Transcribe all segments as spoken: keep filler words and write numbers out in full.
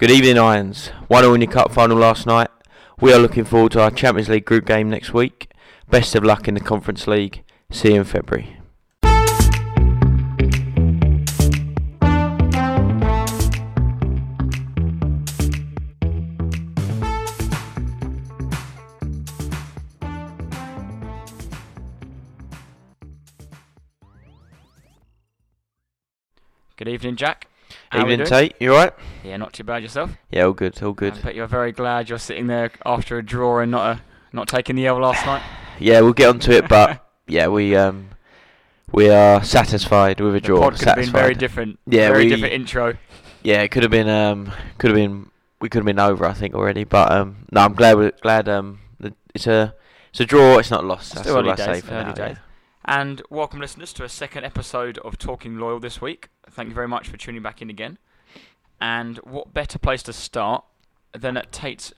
Good evening, Irons. one all in the cup final last night. We are looking forward to our Champions League group game next week. Best of luck in the Conference League. See you in February. Good evening, Jack. How evening, Tate. You alright? Yeah, not too bad. Yourself? Yeah, all good, all good. I bet you're very glad you're sitting there after a draw and not a, not taking the L last night. Yeah, we'll get onto it, but yeah, we um we are satisfied with a draw. The pod could satisfied. have been very different. Yeah, very we, different intro. Yeah, it could have been um could have been we could have been over, I think, already. But um no, I'm glad we're glad um it's a it's a draw. It's not lost. That's all I say for now. Yeah. And welcome, listeners, to a second episode of Talking Loyal this week. Thank you very much for tuning back in again. And what better place to start than at Tate's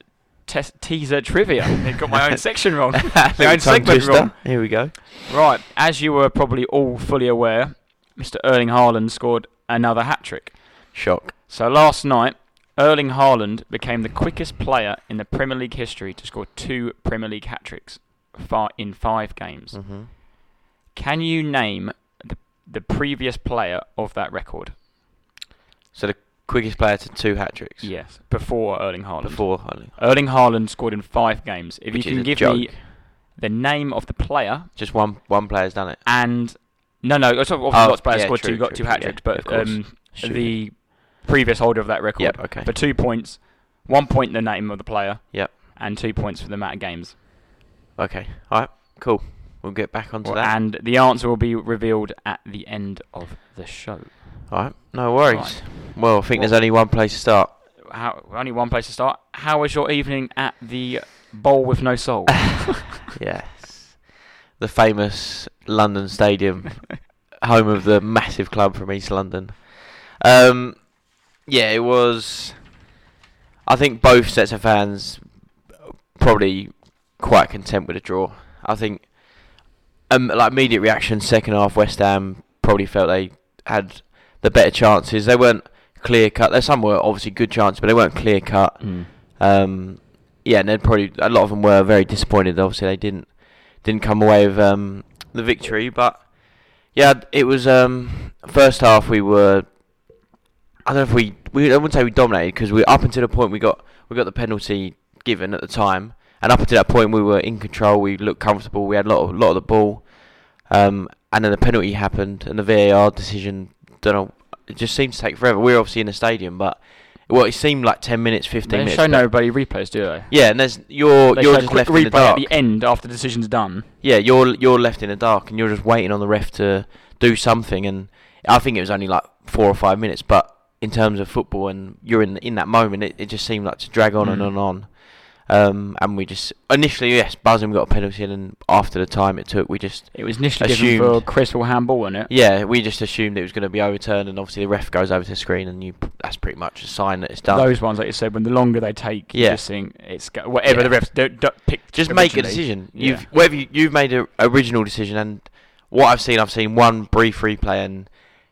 te- teaser trivia? They've got my own section wrong. my own segment twister. wrong. Here we go. Right, as you were probably all fully aware, Mister Erling Haaland scored another hat-trick. Shock. So last night, Erling Haaland became the quickest player in the Premier League history to score two Premier League hat-tricks in five games. Mm-hmm. Can you name the, the previous player of that record? So the quickest player to two hat-tricks? Yes, before Erling Haaland. Before Erling Haaland. Erling Haaland scored in five games. If Which you can give joke. me the name of the player... Just one one player's done it? And No, no, obviously oh, lots of players yeah, scored true, two, got true, two hat-tricks, yeah, but um, the previous holder of that record yep, okay. for two points, one point the name of the player, yep. and two points for the amount of games. Okay, all right, cool. We'll get back onto well, that. And the answer will be revealed at the end of the show. All right, no worries. Right. Well, I think well, there's only one place to start. How, only one place to start. How was your evening at the Bowl with No Soul? Yes. The famous London Stadium, home of the massive club from East London. Um, yeah, it was... I think both sets of fans probably quite content with a draw. I think... Um, like immediate reaction, second half, West Ham probably felt they had the better chances. They weren't clear cut. Some were obviously good chances, but they weren't clear cut. Mm. Um, yeah, and then probably a lot of them were very disappointed. Obviously, they didn't didn't come away with um, the victory. But yeah, it was um, first half. We were I don't know if we we I wouldn't say we dominated because we up until the point we got we got the penalty given at the time. And up until that point, we were in control. We looked comfortable. We had a lot of, lot of the ball. Um, and then the penalty happened, and the V A R decision, don't know, it just seemed to take forever. We were obviously in the stadium, but well, it seemed like ten minutes, fifteen minutes. They show nobody replays, do they? Yeah, and there's you're they you're just left in the dark. Replay at the end after the decision's done. Yeah, you're you're left in the dark, and you're just waiting on the ref to do something. And I think it was only like four or five minutes, but in terms of football, and you're in in that moment, it, it just seemed like to drag on mm. and on and on. Um, and we just initially yes, Buzzham got a penalty, and then after the time it took, we just it was initially assumed, given for Crystal handball, wasn't it? Yeah, we just assumed it was going to be overturned, and obviously the ref goes over to the screen, and you that's pretty much a sign that it's done. Those ones, like you said, when the longer they take, yeah. you just think it's go- whatever yeah. the refs do, do, pick. Just originally. Make a decision. You've yeah. whether you, you've made an original decision, and what I've seen, I've seen one brief replay, and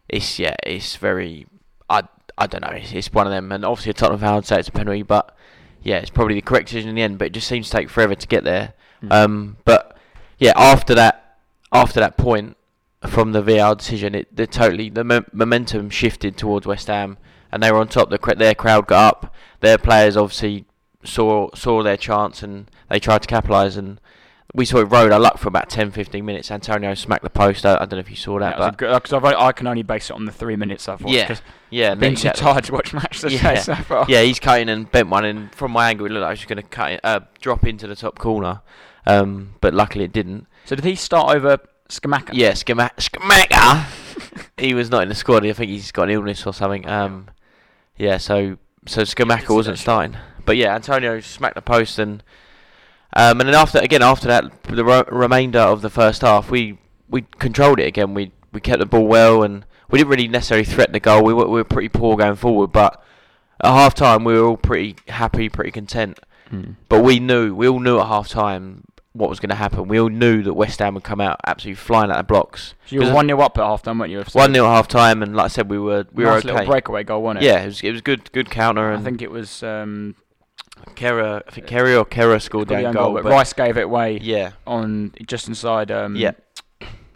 it's yeah, it's very I I don't know, it's, it's one of them, and obviously a Tottenham fan would say it's a penalty, but. Yeah, it's probably the correct decision in the end, but it just seems to take forever to get there. Mm. Um, but yeah, after that, after that point from the V A R decision, it the totally the mo- momentum shifted towards West Ham, and they were on top. The their crowd got up. Their players obviously saw saw their chance, and they tried to capitalise. And we saw it rode our luck for about ten, fifteen minutes. Antonio smacked the post. I, I don't know if you saw that, yeah, but because I, I can only base it on the three minutes I've watched. Yeah, yeah. I've been too tired to watch match this yeah. day so far. Yeah, he's cutting and bent one, and from my angle, it looked like he was going to cut it, uh, drop into the top corner. Um, but luckily, it didn't. So did he start over Scamacca? Yeah, Scamacca. Scamacca. He was not in the squad. I think he's got an illness or something. Um, yeah. So so Scamacca wasn't starting, but yeah, Antonio smacked the post and. Um, and then after again after that, the re- remainder of the first half, we, we controlled it again. We we kept the ball well, and we didn't really necessarily threaten the goal. We were, we were pretty poor going forward, but at half time we were all pretty happy, pretty content. Mm. But we knew we all knew at half time what was going to happen. We all knew that West Ham would come out absolutely flying out the blocks. So you were one nil up at half-time, weren't you? one nil at half-time, and like I said, we were we nice were okay. Little breakaway goal, wasn't it? Yeah, it was it was good good counter. And I think it was... Um, Kera, I think Kerry or Kera scored that goal, goal, but Rice gave it away. Yeah, on just inside um, yeah.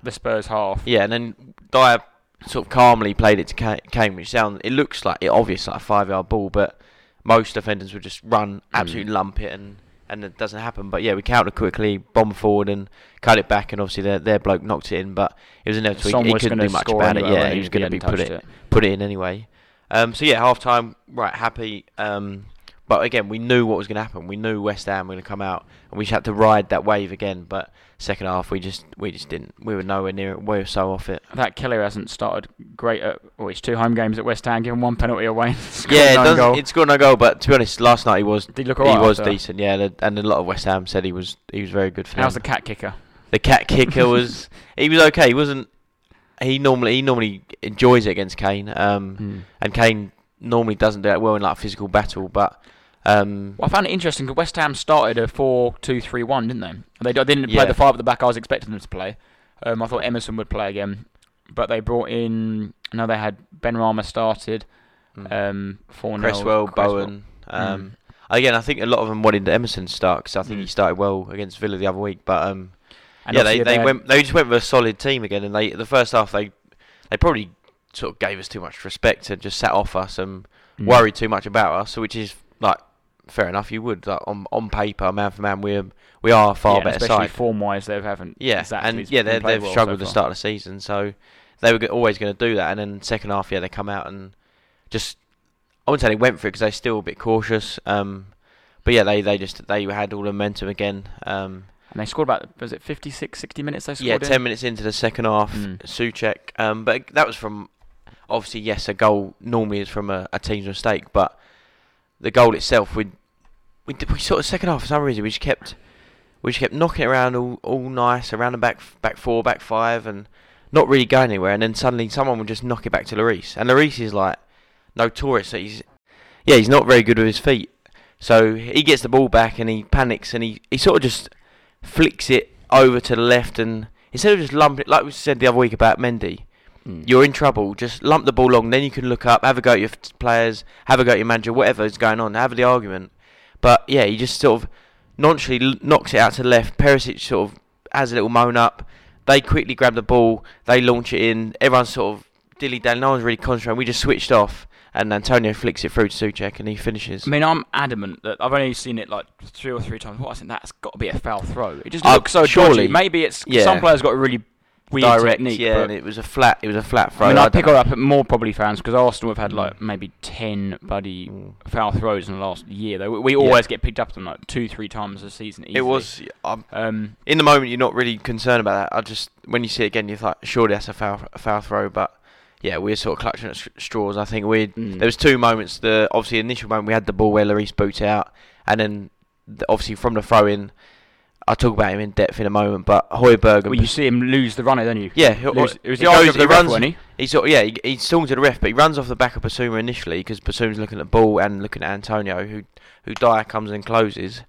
the Spurs half. Yeah, and then Dyer sort of calmly played it to Kane, which sounds it looks like it obvious like a five yard ball, but most defenders would just run absolutely mm. lump it, and, and it doesn't happen. But yeah, we countered quickly, bombed forward and cut it back, and obviously their their bloke knocked it in, but it was inevitable. He couldn't do much about it. Yeah, he was going to be put it, it put it in anyway. Um, so yeah, half time, right, happy. Um, But again, we knew what was going to happen. We knew West Ham were going to come out, and we just had to ride that wave again. But second half, we just we just didn't. We were nowhere near it. We were so off it. That Kelly hasn't started great at well, his two home games at West Ham, giving one penalty away. Yeah, it does. It's got no goal. But to be honest, last night he was Did he, look all right he was after? decent. Yeah, and a lot of West Ham said he was he was very good for How's him. How's the cat kicker? The cat kicker was he was okay. He wasn't. He normally he normally enjoys it against Kane, um, hmm. and Kane normally doesn't do that well in like a physical battle, but. Um, well, I found it interesting because West Ham started a four two three one, didn't they? They, they didn't play yeah. the five at the back I was expecting them to play. Um, I thought Emerson would play again, but they brought in. No, they had Ben Rama started. Um, four Cresswell, Bowen. Um, mm. Again, I think a lot of them wanted Emerson to start because I think mm. he started well against Villa the other week. But um, yeah, they they went they just went with a solid team again, and they the first half they they probably sort of gave us too much respect and just sat off us and mm. worried too much about us, which is like. Fair enough, you would. Like on on paper, man for man, we are, we are a far yeah, better especially side. Especially form-wise, they haven't yeah. exactly and, yeah, they, they've well struggled so to start the season, so they were always going to do that. And then second half, yeah, they come out and just... I wouldn't say they went for it because they're still a bit cautious. Um, but yeah, they, they just they had all the momentum again. Um, and they scored about, was it fifty-six, sixty minutes they scored Yeah, ten in? minutes into the second half, mm. Souček. Um, but that was from... Obviously, yes, a goal normally is from a, a team's mistake, but... The goal itself, we we, we sort of second half for some reason we just kept we just kept knocking it around all, all nice around the back back four back five and not really going anywhere, and then suddenly someone would just knock it back to Lloris, and Lloris is like notorious that he's yeah he's not very good with his feet, so he gets the ball back and he panics and he, he sort of just flicks it over to the left, and instead of just lumping it like we said the other week about Mendy. Mm. You're in trouble, just lump the ball long, then you can look up, have a go at your players, have a go at your manager, whatever is going on, have the argument. But yeah, he just sort of nonchalantly knocks it out to the left. Perisic sort of has a little moan up, they quickly grab the ball, they launch it in, everyone's sort of dilly-dally, no one's really concentrating, we just switched off, and Antonio flicks it through to Souček and he finishes. I mean, I'm adamant that I've only seen it like three or three times, well, I think that's got to be a foul throw. It just looks uh, so surely. dodgy. Maybe it's yeah. some players got a really... Weird direct, technique, yeah, and it was a flat. It was a flat throw. I mean, I pick her up at more probably fans because Arsenal have had like maybe ten bloody mm. foul throws in the last year. Though we always yeah. get picked up on like two, three times a season. Easily. It was um, um, in the moment you're not really concerned about that. I just when you see it again, you're like, surely that's a foul, a foul throw. But yeah, we were sort of clutching at straws. I think we mm. there was two moments. The obviously initial moment we had the ball where Lloris boots out, and then the, obviously from the throw in. I'll talk about him in depth in a moment, but Højbjerg... Well, you see him lose the runner, don't you? Yeah. He, lose, it was the goes, of the runs, ref, he? He sort of, yeah, he, he storms to the ref, but he runs off the back of Bissouma initially, because Bissouma's looking at the ball and looking at Antonio, who who Dyer comes and closes.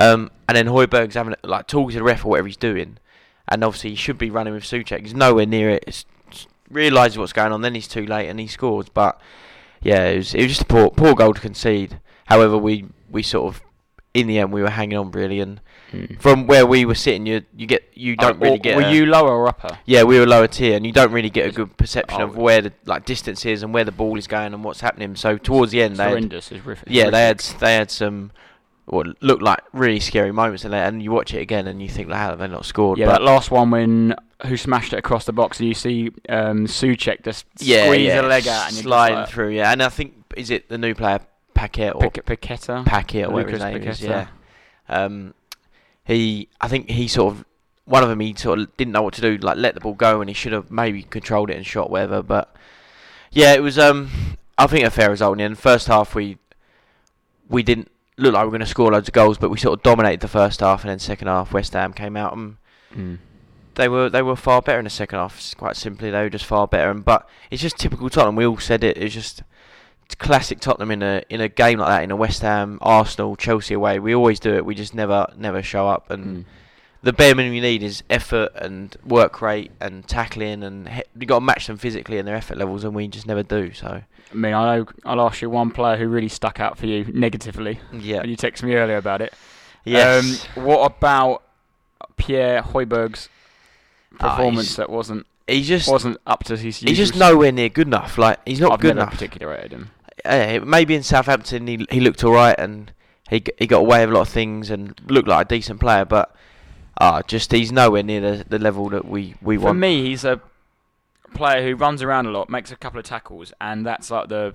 Um, and then Højbjerg's having, like, talking to the ref or whatever he's doing. And obviously he should be running with Souček. He's nowhere near it. It's, realises what's going on, then he's too late and he scores. But, yeah, it was, it was just a poor, poor goal to concede. However, we, we sort of... In the end, we were hanging on really, and mm. from where we were sitting, you you get you don't oh, really get. Were a, you lower or upper? Yeah, we were lower tier, and you don't really get a good perception oh, of where the like distance is and where the ball is going and what's happening. So towards the end, they had, is horrific. yeah, horrific. they had they had some what well, looked like really scary moments, and and you watch it again and you think, how have they not scored? Yeah, but that last one when who smashed it across the box, and you see um, Souček just yeah, squeeze yeah, a leg out and sliding like, through. Yeah, and I think is it the new player. Paquetá or Paquetá, Paquetá, whatever his name is, yeah. Um, he, I think he sort of one of them. He sort of didn't know what to do, like let the ball go, and he should have maybe controlled it and shot whatever. But yeah, it was. Um, I think a fair result in the end. First half, we we didn't look like we were going to score loads of goals, but we sort of dominated the first half, and then second half, West Ham came out and. Mm. They were they were far better in the second half. Quite simply, they were just far better. And but it's just typical Tottenham. We all said it. It's just. Classic Tottenham in a in a game like that, in a West Ham, Arsenal, Chelsea away. We always do it. We just never never show up, and mm. the bare minimum you need is effort and work rate and tackling, and he- you got to match them physically and their effort levels, and we just never do. So, I mean, I know I'll ask you one player who really stuck out for you negatively. Yeah, and you texted me earlier about it. Yes. Um, what about Pierre Højbjerg's performance? Oh, that wasn't. He just wasn't up to his. He's just nowhere near good enough. Like he's not I've good never enough. Particularly rated him. Uh, maybe in Southampton he he looked all right and he he got away with a lot of things and looked like a decent player, but uh, just he's nowhere near the, the level that we, we want. For me, he's a player who runs around a lot, makes a couple of tackles, and that's like the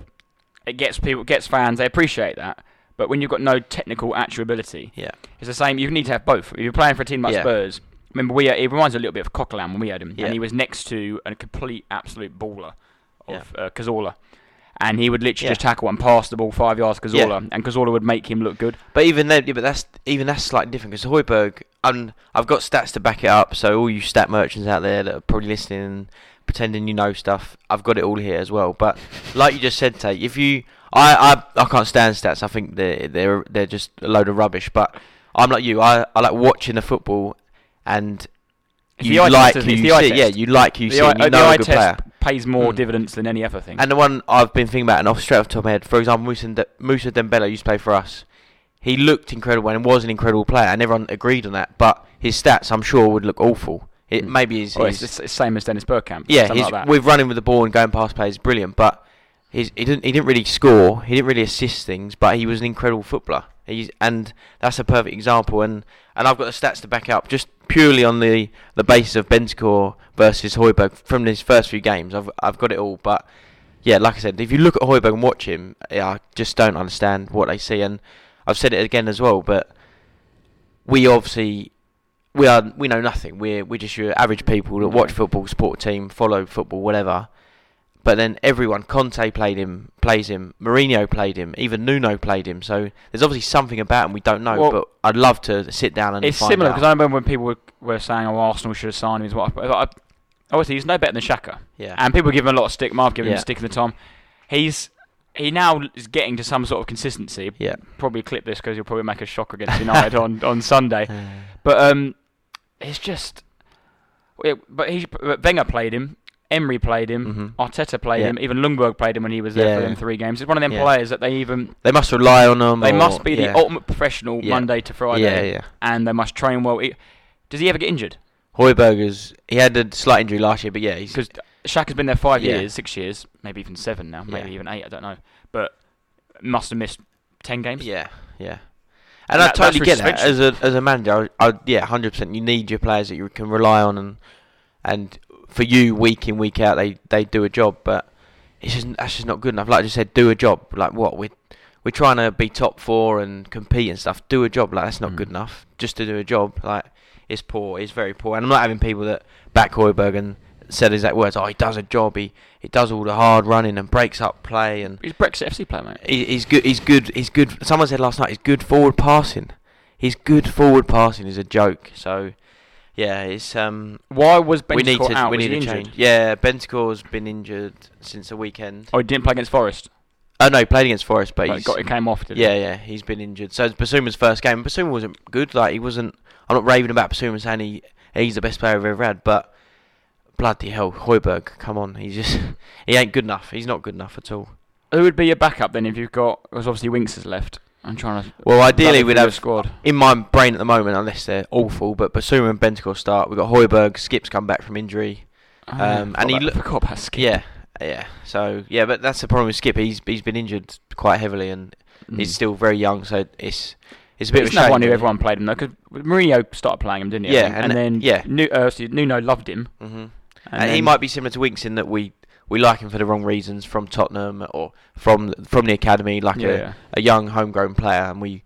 it gets people gets fans. They appreciate that. But when you've got no technical actual ability, yeah, it's the same. You need to have both. If you're playing for a team like yeah. Spurs, remember we it reminds me a little bit of Coquelin when we had him, yeah. and he was next to a complete absolute baller of yeah. uh, Cazorla. And he would literally yeah. just tackle and pass the ball five yards to Cazorla, yeah. and Cazorla would make him look good. But even then, yeah, but that's even that's slightly different because Højbjerg. And I've got stats to back it up. So all you stat merchants out there that are probably listening and pretending you know stuff, I've got it all here as well. But like you just said, Tate, if you, I, I, I can't stand stats. I think they they're they're just a load of rubbish. But I'm like you. I, I like watching the football, and you eye like test, who you see. Yeah, you like who you the see. Eye, and you know a good player. Pays more mm. dividends than any other thing. And the one I've been thinking about, and off straight off the top of my head, for example, Moussa Dembélé used to play for us. He looked incredible and was an incredible player, and everyone agreed on that. But his stats, I'm sure, would look awful. It mm. maybe is. Well, it's the same as Dennis Bergkamp. Yeah, his, like with running with the ball and going past players, brilliant. But his, he didn't. He didn't really score. He didn't really assist things. But he was an incredible footballer. He's, and that's a perfect example. And, and I've got the stats to back it up. Just purely on the, the basis of Bentancur versus Højbjerg from his first few games. I've I've got it all. But yeah, like I said, if you look at Højbjerg and watch him, yeah, I just don't understand what they see. And I've said it again as well. But we obviously we are we know nothing. We're we're just your average people that watch football, support a team, follow football, whatever. But then everyone, Conte played him, plays him, Mourinho played him, even Nuno played him. So there's obviously something about him we don't know, well, but I'd love to sit down and find out. It's similar, because I remember when people were, were saying, oh, Arsenal should have signed him. As well. I, I, obviously, he's no better than Xhaka. Yeah. And people give him a lot of stick. Marv giving yeah. him a stick in the time. He's He now is getting to some sort of consistency. Yeah. Probably clip this, because he'll probably make a shocker against United on, on Sunday. But um, it's just... Yeah, but, he, but Wenger played him. Emery played him, mm-hmm. Arteta played yeah. him, even Ljungberg played him when he was there yeah. for them three games. It's one of them yeah. players that they even... They must rely on them. They or, must be yeah. the ultimate professional yeah. Monday to Friday, yeah, yeah. and they must train well. Does he ever get injured? Højbjerg, he had a slight injury last year, but yeah. Because Xhaka's been there five yeah. years, six years, maybe even seven now, maybe yeah. even eight, I don't know. But must have missed ten games. Yeah, yeah. And, and that, I totally get that. As a, as a manager, I, I, yeah, one hundred percent, you need your players that you can rely on and... and for you, week in, week out, they, they do a job, but it's just that's just not good enough. Like I just said, do a job. Like what we're we're trying to be top four and compete and stuff. Do a job. Like that's not mm. good enough. Just to do a job, like it's poor. It's very poor. And I'm not having people that back Højbjerg and said exact words. Oh, he does a job. He he does all the hard running and breaks up play. And he's a Brexit F C player, mate. He, he's good. He's good. He's good. Someone said last night he's good forward passing. His good forward passing is a joke. So. Yeah, it's um. Why was Bentancur out? We need was he a change. Yeah, Bentancur's been injured since the weekend. Oh, he didn't play against Forest. Oh no, he played against Forest, but, but he got it came off. Didn't yeah, he? yeah, he's been injured. So it's Bissouma's first game. Bissouma wasn't good. Like he wasn't. I'm not raving about Bissouma saying he, he's the best player I've ever had, but bloody hell, Højbjerg, come on, he's just he ain't good enough. He's not good enough at all. Who would be your backup then if you've got? Because obviously Winks has left. I'm trying to. Well, ideally we'd have squad in my brain at the moment, unless they're awful. But Bissouma and Bentancur start. We've got Højbjerg. Skip's come back from injury, um, oh, and about, he looked. Forgot about Skip. Yeah, yeah. So yeah, but that's the problem with Skip. He's he's been injured quite heavily, and mm. he's still very young. So it's it's a bit. It's no one who everyone played him though, because Mourinho started playing him, didn't he? Yeah, and, and then yeah, Nuno, uh, so Nuno loved him, mm-hmm. and, and he might be similar to Winks in that we. We like him for the wrong reasons from Tottenham or from from the academy, like yeah, a, yeah. a young homegrown player, and we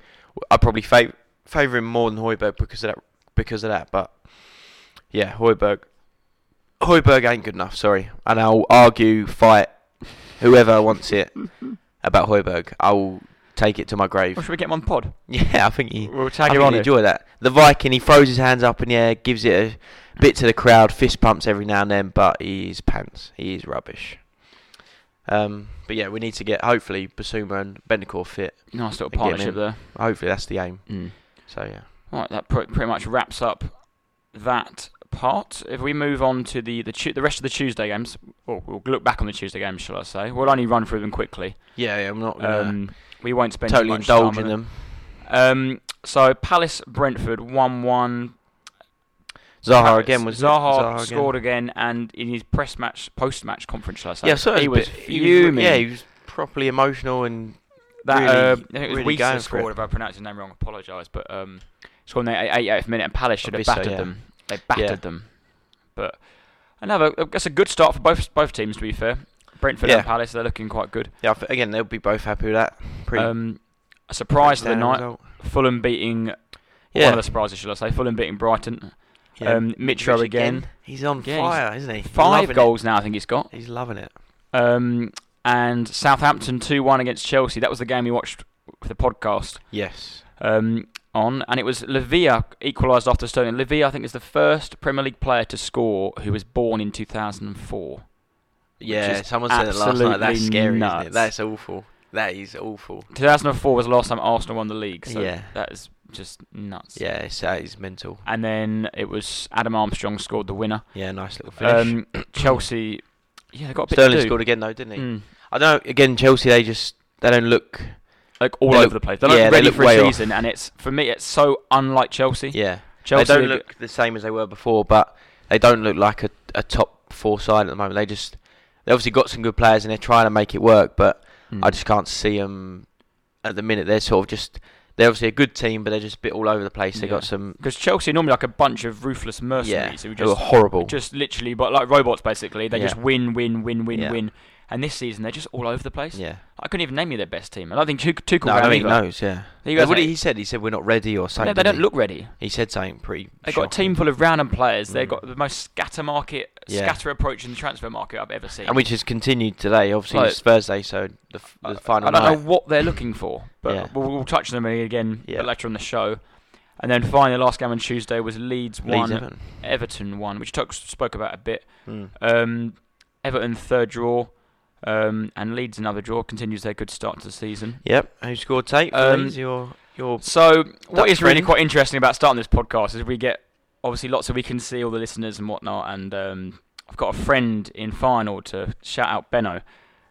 I probably fav- favour him more than Højbjerg because of that. Because of that, but yeah, Højbjerg, Højbjerg ain't good enough. Sorry, and I'll argue, fight whoever wants it about Højbjerg. I'll take it to my grave. Or should we get him on pod? Yeah, I think he. We'll tag him on. Enjoy that. The Viking, he throws his hands up in the air, gives it a. Bit to the crowd, fist pumps every now and then, but he's pants. He is rubbish. Um, but yeah, we need to get, hopefully, Bissouma and Bentancur fit. Nice little partnership there. Hopefully, that's the aim. Mm. So, yeah. All right, that pr- pretty much wraps up that part. If we move on to the the, tu- the rest of the Tuesday games, or we'll look back on the Tuesday games, shall I say. We'll only run through them quickly. Yeah, yeah I'm not going um, to we won't spend totally indulging them. Um, so Palace Brentford one one. Zaha Palace. again was Zaha, Zaha scored again. again, and in his press match, post match conference, shall I say? Yeah, so he was fuming. Yeah, he was properly emotional and that. Really, uh, I think it was really Wiesa scored. It. If I pronounced his name wrong, I apologise. But um, scored in the eighty-eighth minute, and Palace should have battered so, yeah. them. They battered yeah. them. But another, that's a good start for both both teams. To be fair, Brentford yeah. and Palace, they're looking quite good. Yeah, again, they'll be both happy with that. Pretty um, a surprise of the night. Result. Fulham beating yeah. one of the surprises, should I say? Fulham beating Brighton. Yeah. Um, Mitro again. again. He's on yeah, fire, he's isn't he? Five goals it. now, I think he's got. He's loving it. Um, and Southampton two one against Chelsea. That was the game we watched for the podcast. Yes. Um, on and it was Lavia equalised after Sterling. Lavia, I think, is the first Premier League player to score who was born in two thousand four. Yeah, someone said it last night. That's scary, nuts. Isn't it? That's awful. That is awful. two thousand four was the last time Arsenal won the league, so yeah. that is just nuts. Yeah, it's, uh, it's mental. And then it was Adam Armstrong scored the winner. Yeah, nice little finish. Um, Chelsea, yeah, they got a bit Sterling to do. scored again though, didn't he? Mm. I don't know, again, Chelsea, they just, they don't look... Like all over look, the place. They look yeah, ready they look for a season, off. and it's for me, it's so unlike Chelsea. Yeah, Chelsea, they don't look the same as they were before, but they don't look like a, a top four side at the moment. They just, they obviously got some good players and they're trying to make it work, but... I just can't see them at the minute. They're sort of just... They're obviously a good team, but they're just a bit all over the place. They yeah. got some... Because Chelsea are normally like a bunch of ruthless mercenaries. Yeah, who just, were horrible. Just literally, but like robots, basically. They yeah. just win, win, win, win, yeah. win. And this season, they're just all over the place. Yeah. I couldn't even name you their best team. I don't think Tuchel... No, I don't think he knows, yeah. He, goes, what like, he said, he said we're not ready or something. No, they don't he? look ready. He said something pretty They've shocking. got a team full of random players. Mm. They've got the most scatter market, yeah. scatter approach in the transfer market I've ever seen. And which has continued today, obviously. Like, it's Thursday, so the, f- the I, final I don't night. know what they're looking for, but yeah. we'll, we'll touch on them again yeah. later on the show. And then finally, the last game on Tuesday was Leeds one, Everton one, which Tuck spoke about a bit. Mm. Um, Everton third draw. Um, and Leeds another draw, continues their good start to the season. Yep. Who scored Tate? Um, your, your so what is really quite interesting about starting this podcast is we get obviously lots of we can see all the listeners and whatnot, and um, I've got a friend in final to shout out Benno,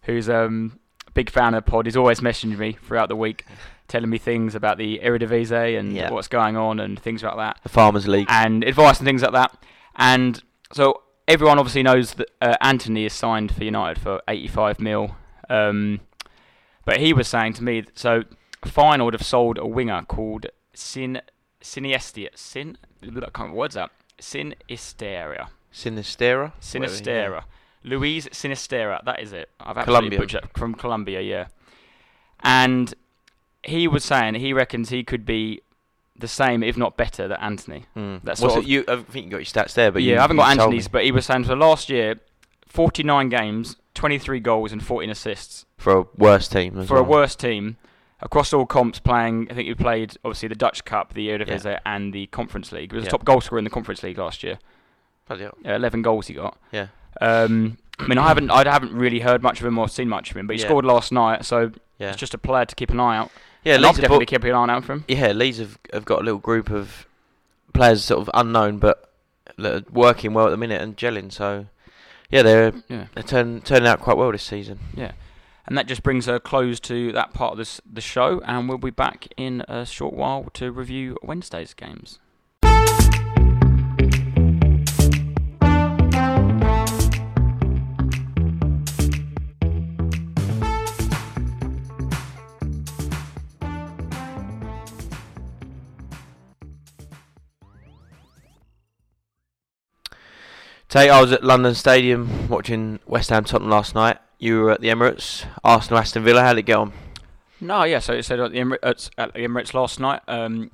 who's um, a big fan of the pod. He's always messaging me throughout the week telling me things about the Eredivisie and yep. what's going on and things like that. The Farmers League. And advice and things like that. And so... Everyone obviously knows that uh, Antony is signed for United for eighty-five mil. Um, but he was saying to me, so Feyenoord would have sold a winger called Sin Siniestia. Sin? I can't remember words out. Sinisteria. Sinisteria? Sinisteria. Luis Sinisteria. That is it. I've absolutely butchered it. From Colombia, yeah. And he was saying he reckons he could be... the same, if not better, than Antony. Mm. That's what you. I think you got your stats there, but yeah, you, I haven't got Antony's. But he was saying for last year, forty-nine games, twenty-three goals, and fourteen assists for a worse team. As for well. a worse team across all comps, playing. I think he played obviously the Dutch Cup, the Eredivisie, yeah. and the Conference League. He was yeah. the top goal scorer in the Conference League last year. Bloody hell. Yeah, eleven goals he got. Yeah. Um, I mean, I haven't, I haven't really heard much of him or seen much of him, but he yeah. scored last night, so yeah. it's just a player to keep an eye out. Yeah, Leeds have definitely kept an eye out for him. Yeah, Leeds have, have got a little group of players sort of unknown, but that are working well at the minute and gelling. So, yeah, they're, yeah. they're turn, turning out quite well this season. Yeah, and that just brings a close to that part of this, the show, and we'll be back in a short while to review Wednesday's games. Tate, I was at London Stadium watching West Ham Tottenham last night. You were at the Emirates, Arsenal Aston Villa. How did it get on? No, yeah, so it said at the Emirates, at the Emirates last night. Um,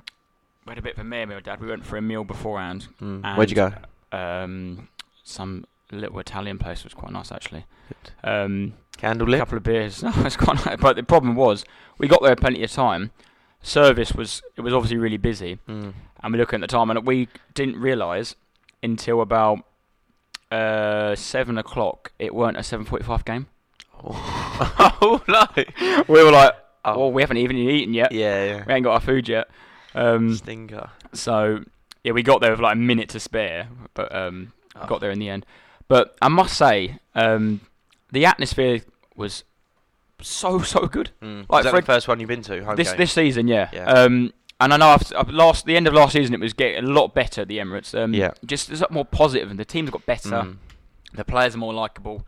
we had a bit of a meal, me and Dad. We went for a meal beforehand. Mm. And, where'd you go? Um, some little Italian place was quite nice, actually. Um, Candlelit? A couple of beers. No, it's quite nice. But the problem was, we got there plenty of time. Service was, it was obviously really busy. Mm. And we looked at the time, and we didn't realise until about... Uh, seven o'clock. It weren't a seven forty-five game. Oh, oh no! We were like, oh, well, we haven't even eaten yet. Yeah, yeah. We ain't got our food yet. Um, Stinker. So yeah, we got there with like a minute to spare, but um, oh. got there in the end. But I must say, um, the atmosphere was so so good. Mm. Like, is that Fred, the first one you've been to? Home this game? This season, yeah. yeah. Um, and I know after, after last the end of last season, it was getting a lot better at the Emirates. Um, yeah. Just it's more positive, and the teams got better. Mm. The players are more likable.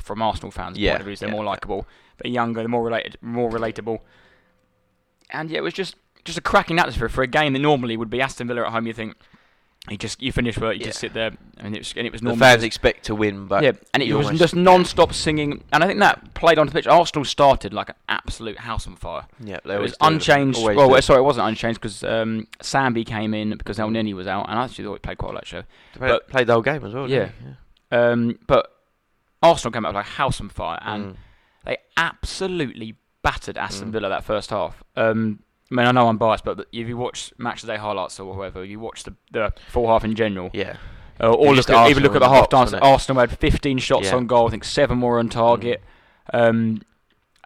From Arsenal fans' yeah, point of view, they're yeah, more likable. They're younger, they're more related, more relatable. And yeah, it was just, just a cracking atmosphere for a game that normally would be Aston Villa at home. You think you just you finish work, you yeah. just sit there, and it was and it was. Normal. The fans expect to win, but yeah, and it was just non-stop singing. And I think that played onto the pitch. Arsenal started like an absolute house on fire. Yeah, they it was unchanged. Well, do. sorry, it wasn't unchanged because um, Sambi came in because El Nini was out, and I actually thought he played quite a lot. Show play, played the whole game as well. Didn't yeah, yeah. Um, but. Arsenal came out like a house on fire, and mm. they absolutely battered Aston Villa mm. that first half. Um, I mean, I know I'm biased, but if you watch match of the day highlights or whatever, you watch the, the full half in general. Yeah. Uh, or look at, even look at the half dance. Arsenal had fifteen shots yeah. on goal. I think seven were on target. Mm. Um,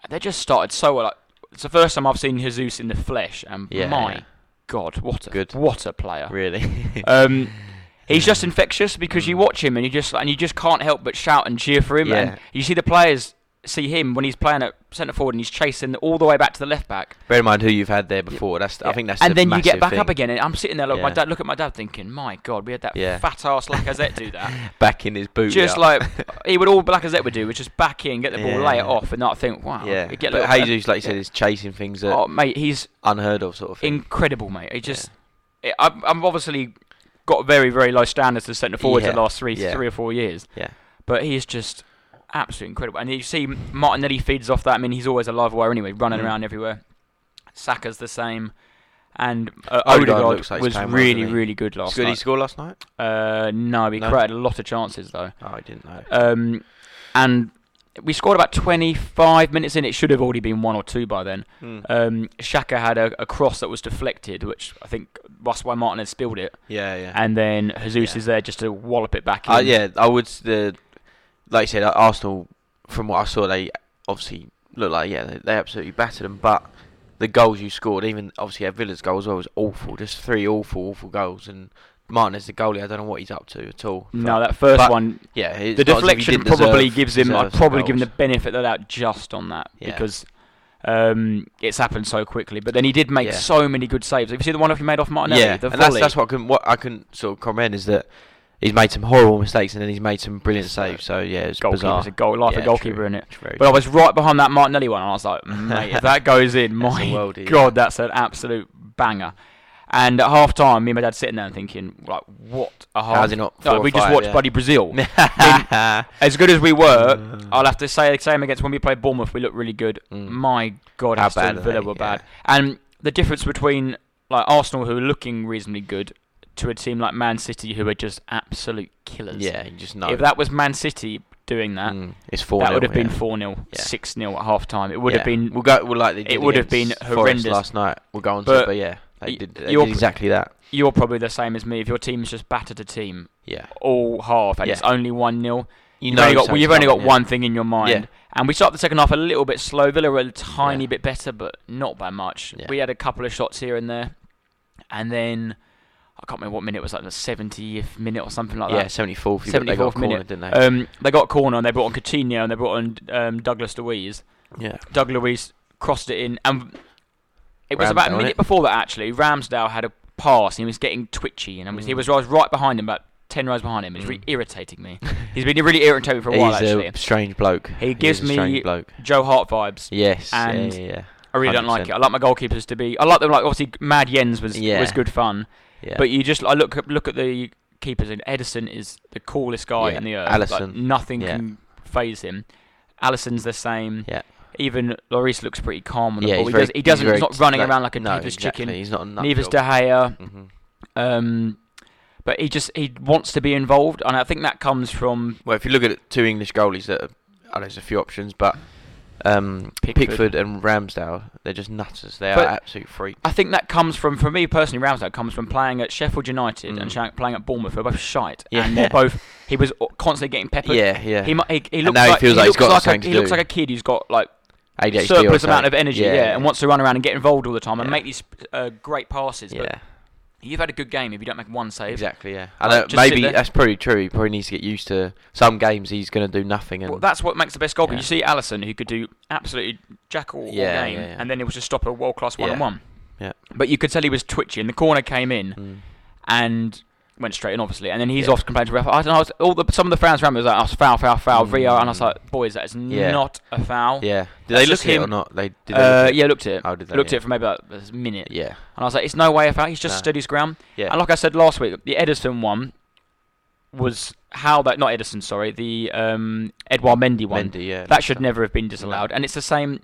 they just started so well. Like, it's the first time I've seen Jesus in the flesh, and yeah, my yeah. God, what a Good. what a player! Really. um, He's just infectious because you watch him and you just and you just can't help but shout and cheer for him. Yeah. And you see the players see him when he's playing at centre forward and he's chasing all the way back to the left back. Bear in mind who you've had there before. That's yeah. I think that's and the then you get back thing. up again. And I'm sitting there, look yeah. my dad, look at my dad, thinking, my God, we had that yeah. fat ass Lacazette do that. Back in his boot. Just up. like he would all Lacazette would do, was just back in, get the ball, yeah. lay it off, and I think, wow. Yeah. Get but Jesus, like you said, yeah. is chasing things that oh, mate, he's unheard of sort of thing. Incredible, mate. He just, yeah. it, I'm, I'm obviously. Got very, very low standards as centre forwards yeah. the last three, yeah. three or four years. Yeah, but he is just absolutely incredible. And you see, Martinelli feeds off that. I mean, he's always a live wire anyway, running mm. around everywhere. Saka's the same, and uh, Odegaard like was really, well, really good last. Good night. Did he score last night? Uh, no, he no. created a lot of chances though. Oh, I didn't know. Um, and we scored about twenty-five minutes in. It should have already been one or two by then. Mm. Um, Xhaka had a, a cross that was deflected, which I think. That's why Martinez spilled it. Yeah, yeah. And then Jesus yeah. is there just to wallop it back in. Uh, yeah, I would. The like you said, Arsenal. From what I saw, they obviously looked like yeah, they, they absolutely battered them. But the goals you scored, even obviously yeah, Villa's goal as well was awful. Just three awful, awful goals. And Martinez, the goalie, I don't know what he's up to at all. No, that first but, one. Yeah, the deflection probably deserve, gives him. I'd probably give him the benefit of the doubt just on that yeah. because. Um, it's happened so quickly, but then he did make yeah. so many good saves. Have you seen the one off he made off Martinelli? Yeah, the and that's, that's what I can what I can sort of comment is that he's made some horrible mistakes and then he's made some brilliant saves. So yeah, it's bizarre. It's a goal, life yeah, a goalkeeper true, in it. But true. I was right behind that Martinelli one, and I was like, mate, if that goes in, my worldie, God, yeah. that's an absolute banger. And at half time, me and my dad sitting there and thinking, like, what a half. How's it not four no, we five, just watched yeah. bloody Brazil. I mean, as good as we were, I'll have to say the same against when we played Bournemouth, we looked really good. Mm. My God, how Aston bad Villa they? were yeah. bad. And the difference between like Arsenal, who are looking reasonably good, to a team like Man City, who are just absolute killers. Yeah, you just know. If that was Man City doing that, mm. it's four that would have been four yeah. nil, six nil at half time. It would yeah. have been. We'll go. We'll like they did it would have been horrendous last night. We'll go on to it, but yeah. They did, they did exactly that. You're probably the same as me. If your team's just battered a team yeah. all half and yeah. it's only one nil, you you've know only got, well, you've only got yeah. one thing in your mind. Yeah. And we started the second half a little bit slow. Villa were a tiny yeah. bit better, but not by much. Yeah. We had a couple of shots here and there. And then, I can't remember what minute it was, like the seventieth minute or something like that. Yeah, seventy-fourth. seventy-fourth they got a minute. Corner, didn't they? Um, they got a corner and they brought on Coutinho and they brought on um, Douglas Luiz. Yeah. Douglas Luiz crossed it in and... It was Ramsdale, about a minute before that, actually. Ramsdale had a pass, and he was getting twitchy, and I was, mm. he was, I was right behind him, about ten rows behind him. It was really mm. irritating me. He's been really irritating for a He's while, actually. He's a strange bloke. He gives he me bloke. Joe Hart vibes. Yes, and yeah, yeah, yeah. I really one hundred percent don't like it. I like my goalkeepers to be... I like them, like, obviously, Mad Jens was yeah. was good fun, yeah. but you just... I look look at the keepers, and Ederson is the coolest guy yeah. in the earth. Alisson. Like, nothing yeah. can faze him. Alisson's the same. Yeah. Even Lloris looks pretty calm on the yeah, ball. He, very, does, he doesn't. He's, he's not running like, around like a no, neither's exactly. chicken. He's not. Neither's De Gea. Mm-hmm. Um, but he just he wants to be involved, and I think that comes from. Well, if you look at it, two English goalies, that are, I know there's a few options, but um, Pickford. Pickford and Ramsdale, they're just nutters. They but are absolute freaks. I think that comes from, for me personally, Ramsdale comes from playing at Sheffield United mm. and playing at Bournemouth. They're both shite, yeah. and they're both. He was constantly getting peppered. Yeah, yeah. He he, he looks like he, feels he like looks he's got like something a, to he do. looks like a kid who's got like. A D H D surplus amount of energy, yeah, yeah, yeah, and wants to run around and get involved all the time and yeah. make these uh, great passes. But yeah. you've had a good game if you don't make one save. Exactly, yeah. And like, uh, maybe that's probably true. He probably needs to get used to some games he's going to do nothing. And well, that's what makes the best goalkeeper. Yeah. You see Alisson, who could do absolutely jack all, yeah, all game, yeah, yeah. and then it was just stop a world-class yeah. one-on-one. Yeah. But you could tell he was twitchy, and the corner came in mm. and went straight in, obviously. And then he's yeah. off complaining to ref. I don't know. I was, all the, some of the fans around me was like, oh, foul, foul, foul, mm. Rio. And I was like, boys, that is yeah. not a foul. Yeah. Did That's they look at him. It or not? They, did they uh, look yeah, looked at it. Oh, did they? Looked yeah. at it for maybe like a minute. Yeah. And I was like, it's no way a foul. He's just nah. stood his ground. Yeah. And like I said last week, the Ederson one was how that, not Ederson, sorry, the um, Edouard Mendy one. Mendy, yeah. That should that. never have been disallowed. Yeah. And it's the same.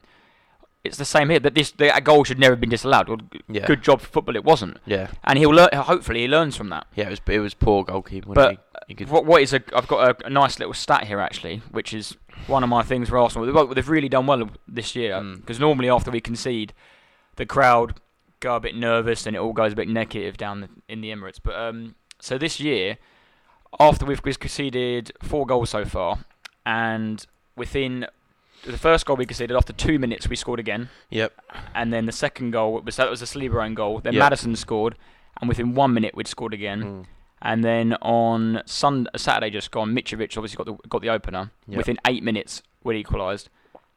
It's the same here, that this that goal should never have been disallowed. Well, yeah. Good job for football, it wasn't. Yeah. And he'll learn. Hopefully, he learns from that. Yeah, it was it was poor goalkeeping. But he, he what, what is a? I've got a, a nice little stat here actually, which is one of my things for Arsenal. They've really done well this year because mm. normally after we concede, the crowd go a bit nervous and it all goes a bit negative down the, in the Emirates. But um, so this year, after we've conceded four goals so far, and within. The first goal we conceded, after two minutes we scored again. Yep. And then the second goal, was that was a Saliba own goal. Then yep. Maddison scored, and within one minute we'd scored again. Mm. And then on Sunday, Saturday just gone, Mitrović obviously got the got the opener. Yep. Within eight minutes we'd equalised,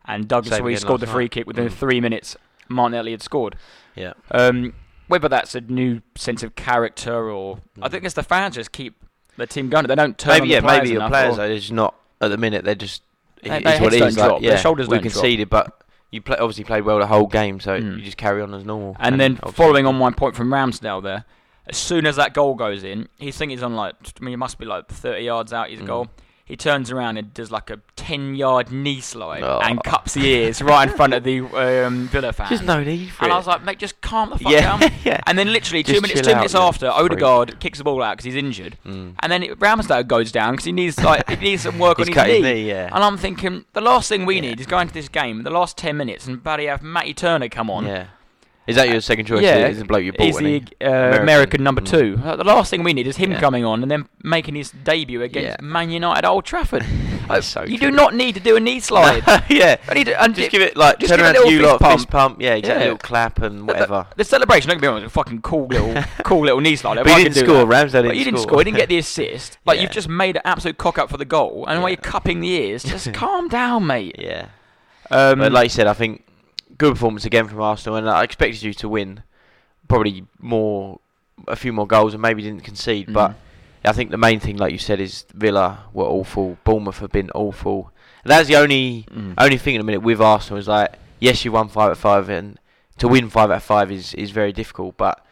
and Douglas Luiz scored the free night. kick within mm. three minutes. Martinelli had scored. Yeah. Um, whether that's a new sense of character or mm. I think it's the fans just keep the team going. They don't turn. Maybe on the yeah, players maybe your players are just not at the minute. They're just. They, they what it is. Drop. Like, yeah, their shoulders we don't conceded, drop. But you play, obviously played well the whole game, so mm. you just carry on as normal. And, and then obviously. Following on my point from Ramsdale there, as soon as that goal goes in, he's thinking he's on like, I mean, he must be like thirty yards out, he's mm. a goal. He turns around and does like a ten-yard knee slide oh. and cups the ears right in front of the um, Villa fans. There's no need for and it. And I was like, mate, just calm the fuck yeah. down. yeah. And then literally two just minutes, two out, minutes yeah. after, Odegaard Freak. kicks the ball out because he's injured, mm. and then it, Ramsdale goes down because he needs like he needs some work on his knee. His knee yeah. And I'm thinking the last thing we yeah. need is going to this game, the last ten minutes, and bloody have Matty Turner come on. Yeah. Is that your second choice? Yeah, isn't blow your ball. He's the uh, American. American number two. Mm. The last thing we need is him yeah. coming on and then making his debut against yeah. Man United Old Trafford. That's so you true. do not need to do a knee slide. yeah, I need to, and just it, give it like just turn give around a little pump. Fist pump. Yeah, exactly. Yeah. A little clap and whatever. The, the celebration. Don't get me wrong. A fucking cool little, cool little knee slide. But you didn't score, Ramsdale. Didn't but you score. didn't score. You didn't get the assist. But yeah. you've just made an absolute cock up for the goal. And yeah. while you're cupping the ears, just calm down, mate. Yeah. Um, but like you said, I think. Good performance again from Arsenal, and I expected you to win probably more, a few more goals, and maybe didn't concede. Mm. But I think the main thing, like you said, is Villa were awful, Bournemouth have been awful. And that's the only mm. only thing in a minute with Arsenal is like, yes, you won five out of five, and to win five out of five is, is very difficult. But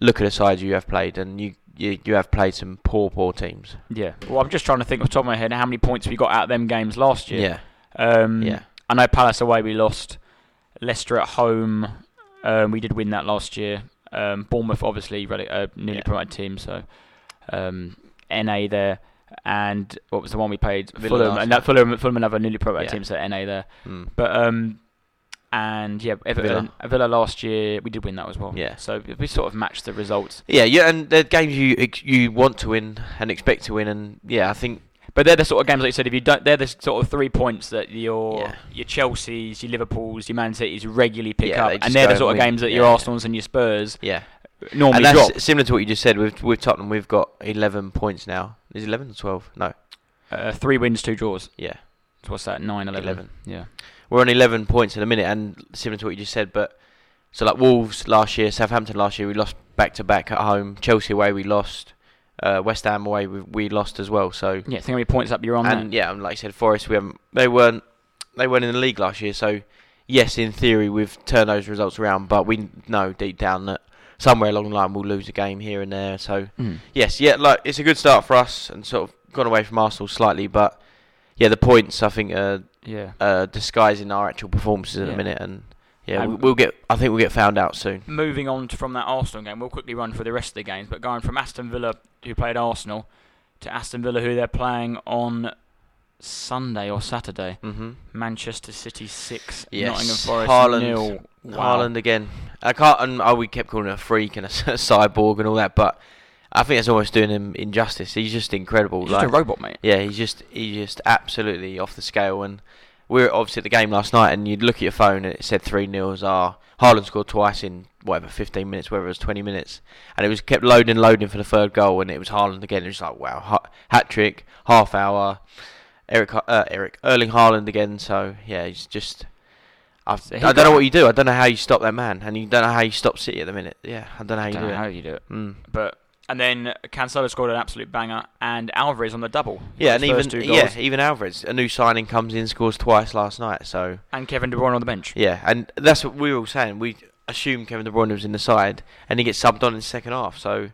look at the sides you have played, and you, you you have played some poor, poor teams. Yeah. Well, I'm just trying to think off the top of my head how many points we got out of them games last year. Yeah. Um, yeah. I know Palace away we lost. Leicester at home, um, we did win that last year. Um, Bournemouth, obviously, really, uh, newly yeah. promoted team, so um, N A there. And what was the one we played? Villa Fulham, and that Fulham, Fulham, another newly promoted yeah. team, so N A there. Mm. But um, and yeah, Everton, Villa. Villa last year, we did win that as well. Yeah, so we sort of matched the results. Yeah, yeah, and the games you you want to win and expect to win, and yeah, I think. But they're the sort of games, like you said, if you don't, they're the sort of three points that your yeah. your Chelseas, your Liverpools, your Man Cities regularly pick yeah, up, they and they're the sort of games that yeah. your Arsenals and your Spurs yeah. normally and that's drop. Similar to what you just said with with Tottenham, we've got eleven points now. Is it eleven or twelve? No, uh, three wins, two draws. Yeah, so what's that? Nine, eleven. eleven. Yeah, we're on eleven points in a minute, and similar to what you just said, but so like Wolves last year, Southampton last year, we lost back to back at home. Chelsea away, we lost. Uh, West Ham away, we, we lost as well. So yeah, I think how many points up you're on. And there. yeah, and like I said, Forest, we haven't. They weren't. They weren't in the league last year. So yes, in theory, we've turned those results around. But we know deep down that somewhere along the line we'll lose a game here and there. So mm. yes, yeah, like it's a good start for us and sort of gone away from Arsenal slightly. But yeah, the points I think are yeah uh, disguising our actual performances at yeah. the minute and. Yeah, and we'll get. I think we'll get found out soon. Moving on from that Arsenal game, we'll quickly run through the rest of the games. But going from Aston Villa, who played Arsenal, to Aston Villa, who they're playing on Sunday or Saturday. Mm-hmm. Manchester City six, yes. Nottingham Forest Haaland. nil. Wow. Haaland again. I can't. And, oh, we kept calling him a freak and a cyborg and all that, but I think that's almost doing him injustice. He's just incredible. He's like, just a robot, mate. Yeah, he's just he's just absolutely off the scale and. We were obviously at the game last night and you'd look at your phone and it said three nil. Ah, Haaland scored twice in whatever fifteen minutes, whether it was twenty minutes, and it was kept loading, loading for the third goal, and it was Haaland again. It was like, wow, ha- hat trick, half hour. Eric, uh, Eric, Erling Haaland again. So yeah, he's just. I've, he I don't know what you do. I don't know how you stop that man, and you don't know how you stop City at the minute. Yeah, I don't know how you don't do know it. How you do it? Mm. But and then Cancelo scored an absolute banger, and Alvarez on the double. Yeah, and even yeah, even Alvarez, a new signing, comes in, scores twice last night. So and Kevin De Bruyne on the bench. Yeah, and that's what we were all saying. We assumed Kevin De Bruyne was in the side, and he gets subbed on in the second half. So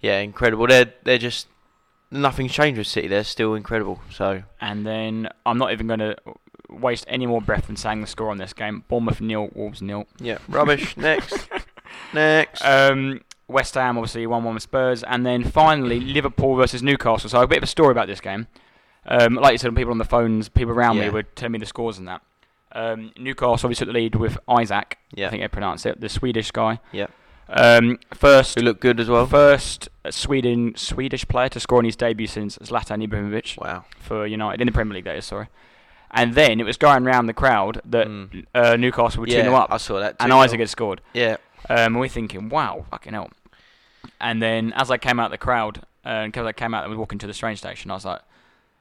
yeah, incredible. They're they're just. Nothing's changed with City. They're still incredible. So, and then I'm not even going to waste any more breath than saying the score on this game. Bournemouth nil, Wolves nil. Yeah, rubbish. Next, next. Um, West Ham obviously one one with Spurs, and then finally Liverpool versus Newcastle. So a bit of a story about this game. Um, like you said, people on the phones, people around yeah. me were telling me the scores and that. Um, Newcastle obviously took the lead with Isak. Yeah, I think they pronounced it. The Swedish guy. Yeah. Um, first, who looked good as well. First Sweden Swedish player to score in his debut since Zlatan Ibrahimović. Wow. For United in the Premier League, that is. Sorry. And then it was going round the crowd that mm. uh, Newcastle would yeah, two nil up. I saw that. And Isaac had scored. Yeah. Um, and we're thinking, wow, fucking hell. And then as I came out of the crowd, uh, and as I came out and we were walking to the train station, I was like,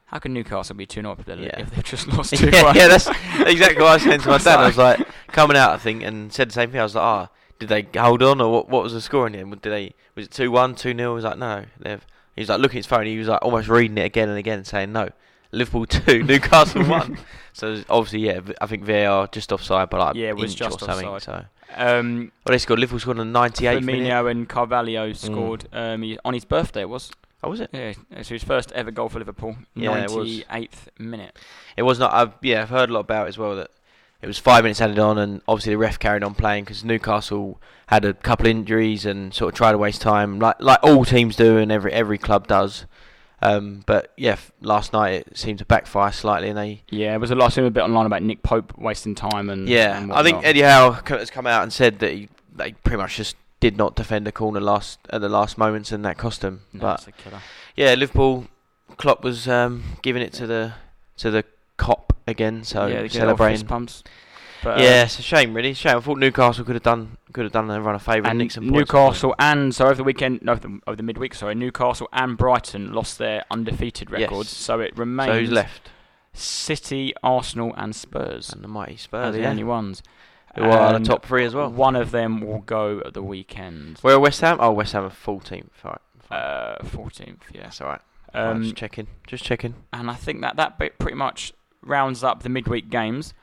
how can Newcastle be two nil if, yeah. if they've just lost two one? Yeah, yeah, that's exactly what I was saying to my dad. I was like, coming out, I think, and said the same thing. I was like, ah. Oh, did they hold on, or what? What was the score in the end? Did they? Was it two one, two nil? I was like, no. They've, he was like looking at his phone. He was like almost reading it again and again, saying no. Liverpool two, Newcastle one. So obviously, yeah, I think V A R just offside, but like yeah, it was inch just or something. Offside. So, um, well, they scored. Liverpool scored on the ninety-eighth minute. Firmino and Carvalho scored mm. um, on his birthday. It was. Oh, was it? Yeah, it's his first ever goal for Liverpool. Yeah, ninety-eighth minute. It was not. I've, yeah, I've heard a lot about it as well that. It was five minutes added on, and obviously the ref carried on playing because Newcastle had a couple injuries and sort of tried to waste time, like like all teams do and every every club does. Um, but yeah, f- last night it seemed to backfire slightly, and they yeah, it was a lot. I saw a bit online about Nick Pope wasting time and yeah, and I think Eddie Howe has come out and said that he they pretty much just did not defend a corner last at the last moments, and that cost them. No, but that's a killer. Yeah, Liverpool, Klopp was um, giving it to the to the. Cop again, so yeah, celebrating. Pumps. But, uh, yeah, it's a shame, really. It's a shame. I thought Newcastle could have done could have done everyone a favour. And Nixon Newcastle and so over the weekend, no, over, the, over the midweek, sorry, Newcastle and Brighton lost their undefeated records, yes. So it remains. So who's left? City, Arsenal, and Spurs. And the mighty Spurs, are the yeah. only ones. Who are the top three as well? One of them will go at the weekend. Where are West Ham? Oh, West Ham are fourteenth. All right. Uh, fourteenth. Yeah, that's all right. Um, just checking, just checking. And I think that that bit pretty much. Rounds up the midweek games,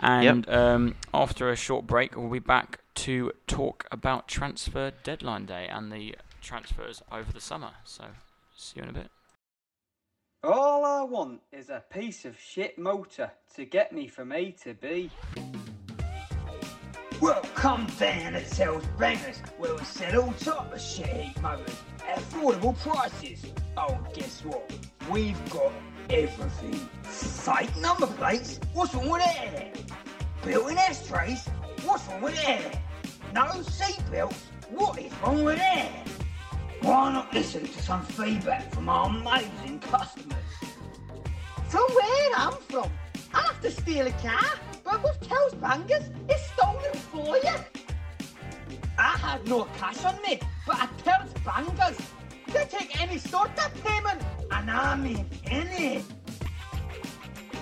and yep. um, after a short break, we'll be back to talk about transfer deadline day and the transfers over the summer. So, see you in a bit. All I want is a piece of shit motor to get me from A to B. Welcome down at Sales Bangers, where we sell all type of shit heat motors at affordable prices. Oh, guess what? We've got everything. Fake number plates? What's wrong with that? Built-in ashtrays? What's wrong with that? No seatbelts? What is wrong with that? Why not listen to some feedback from our amazing customers? From where I'm from, I have to steal a car, but with Tells Bangers, it's stolen for you. I had no cash on me, but I Tells Bangers. They take any sort of payment, and I mean any.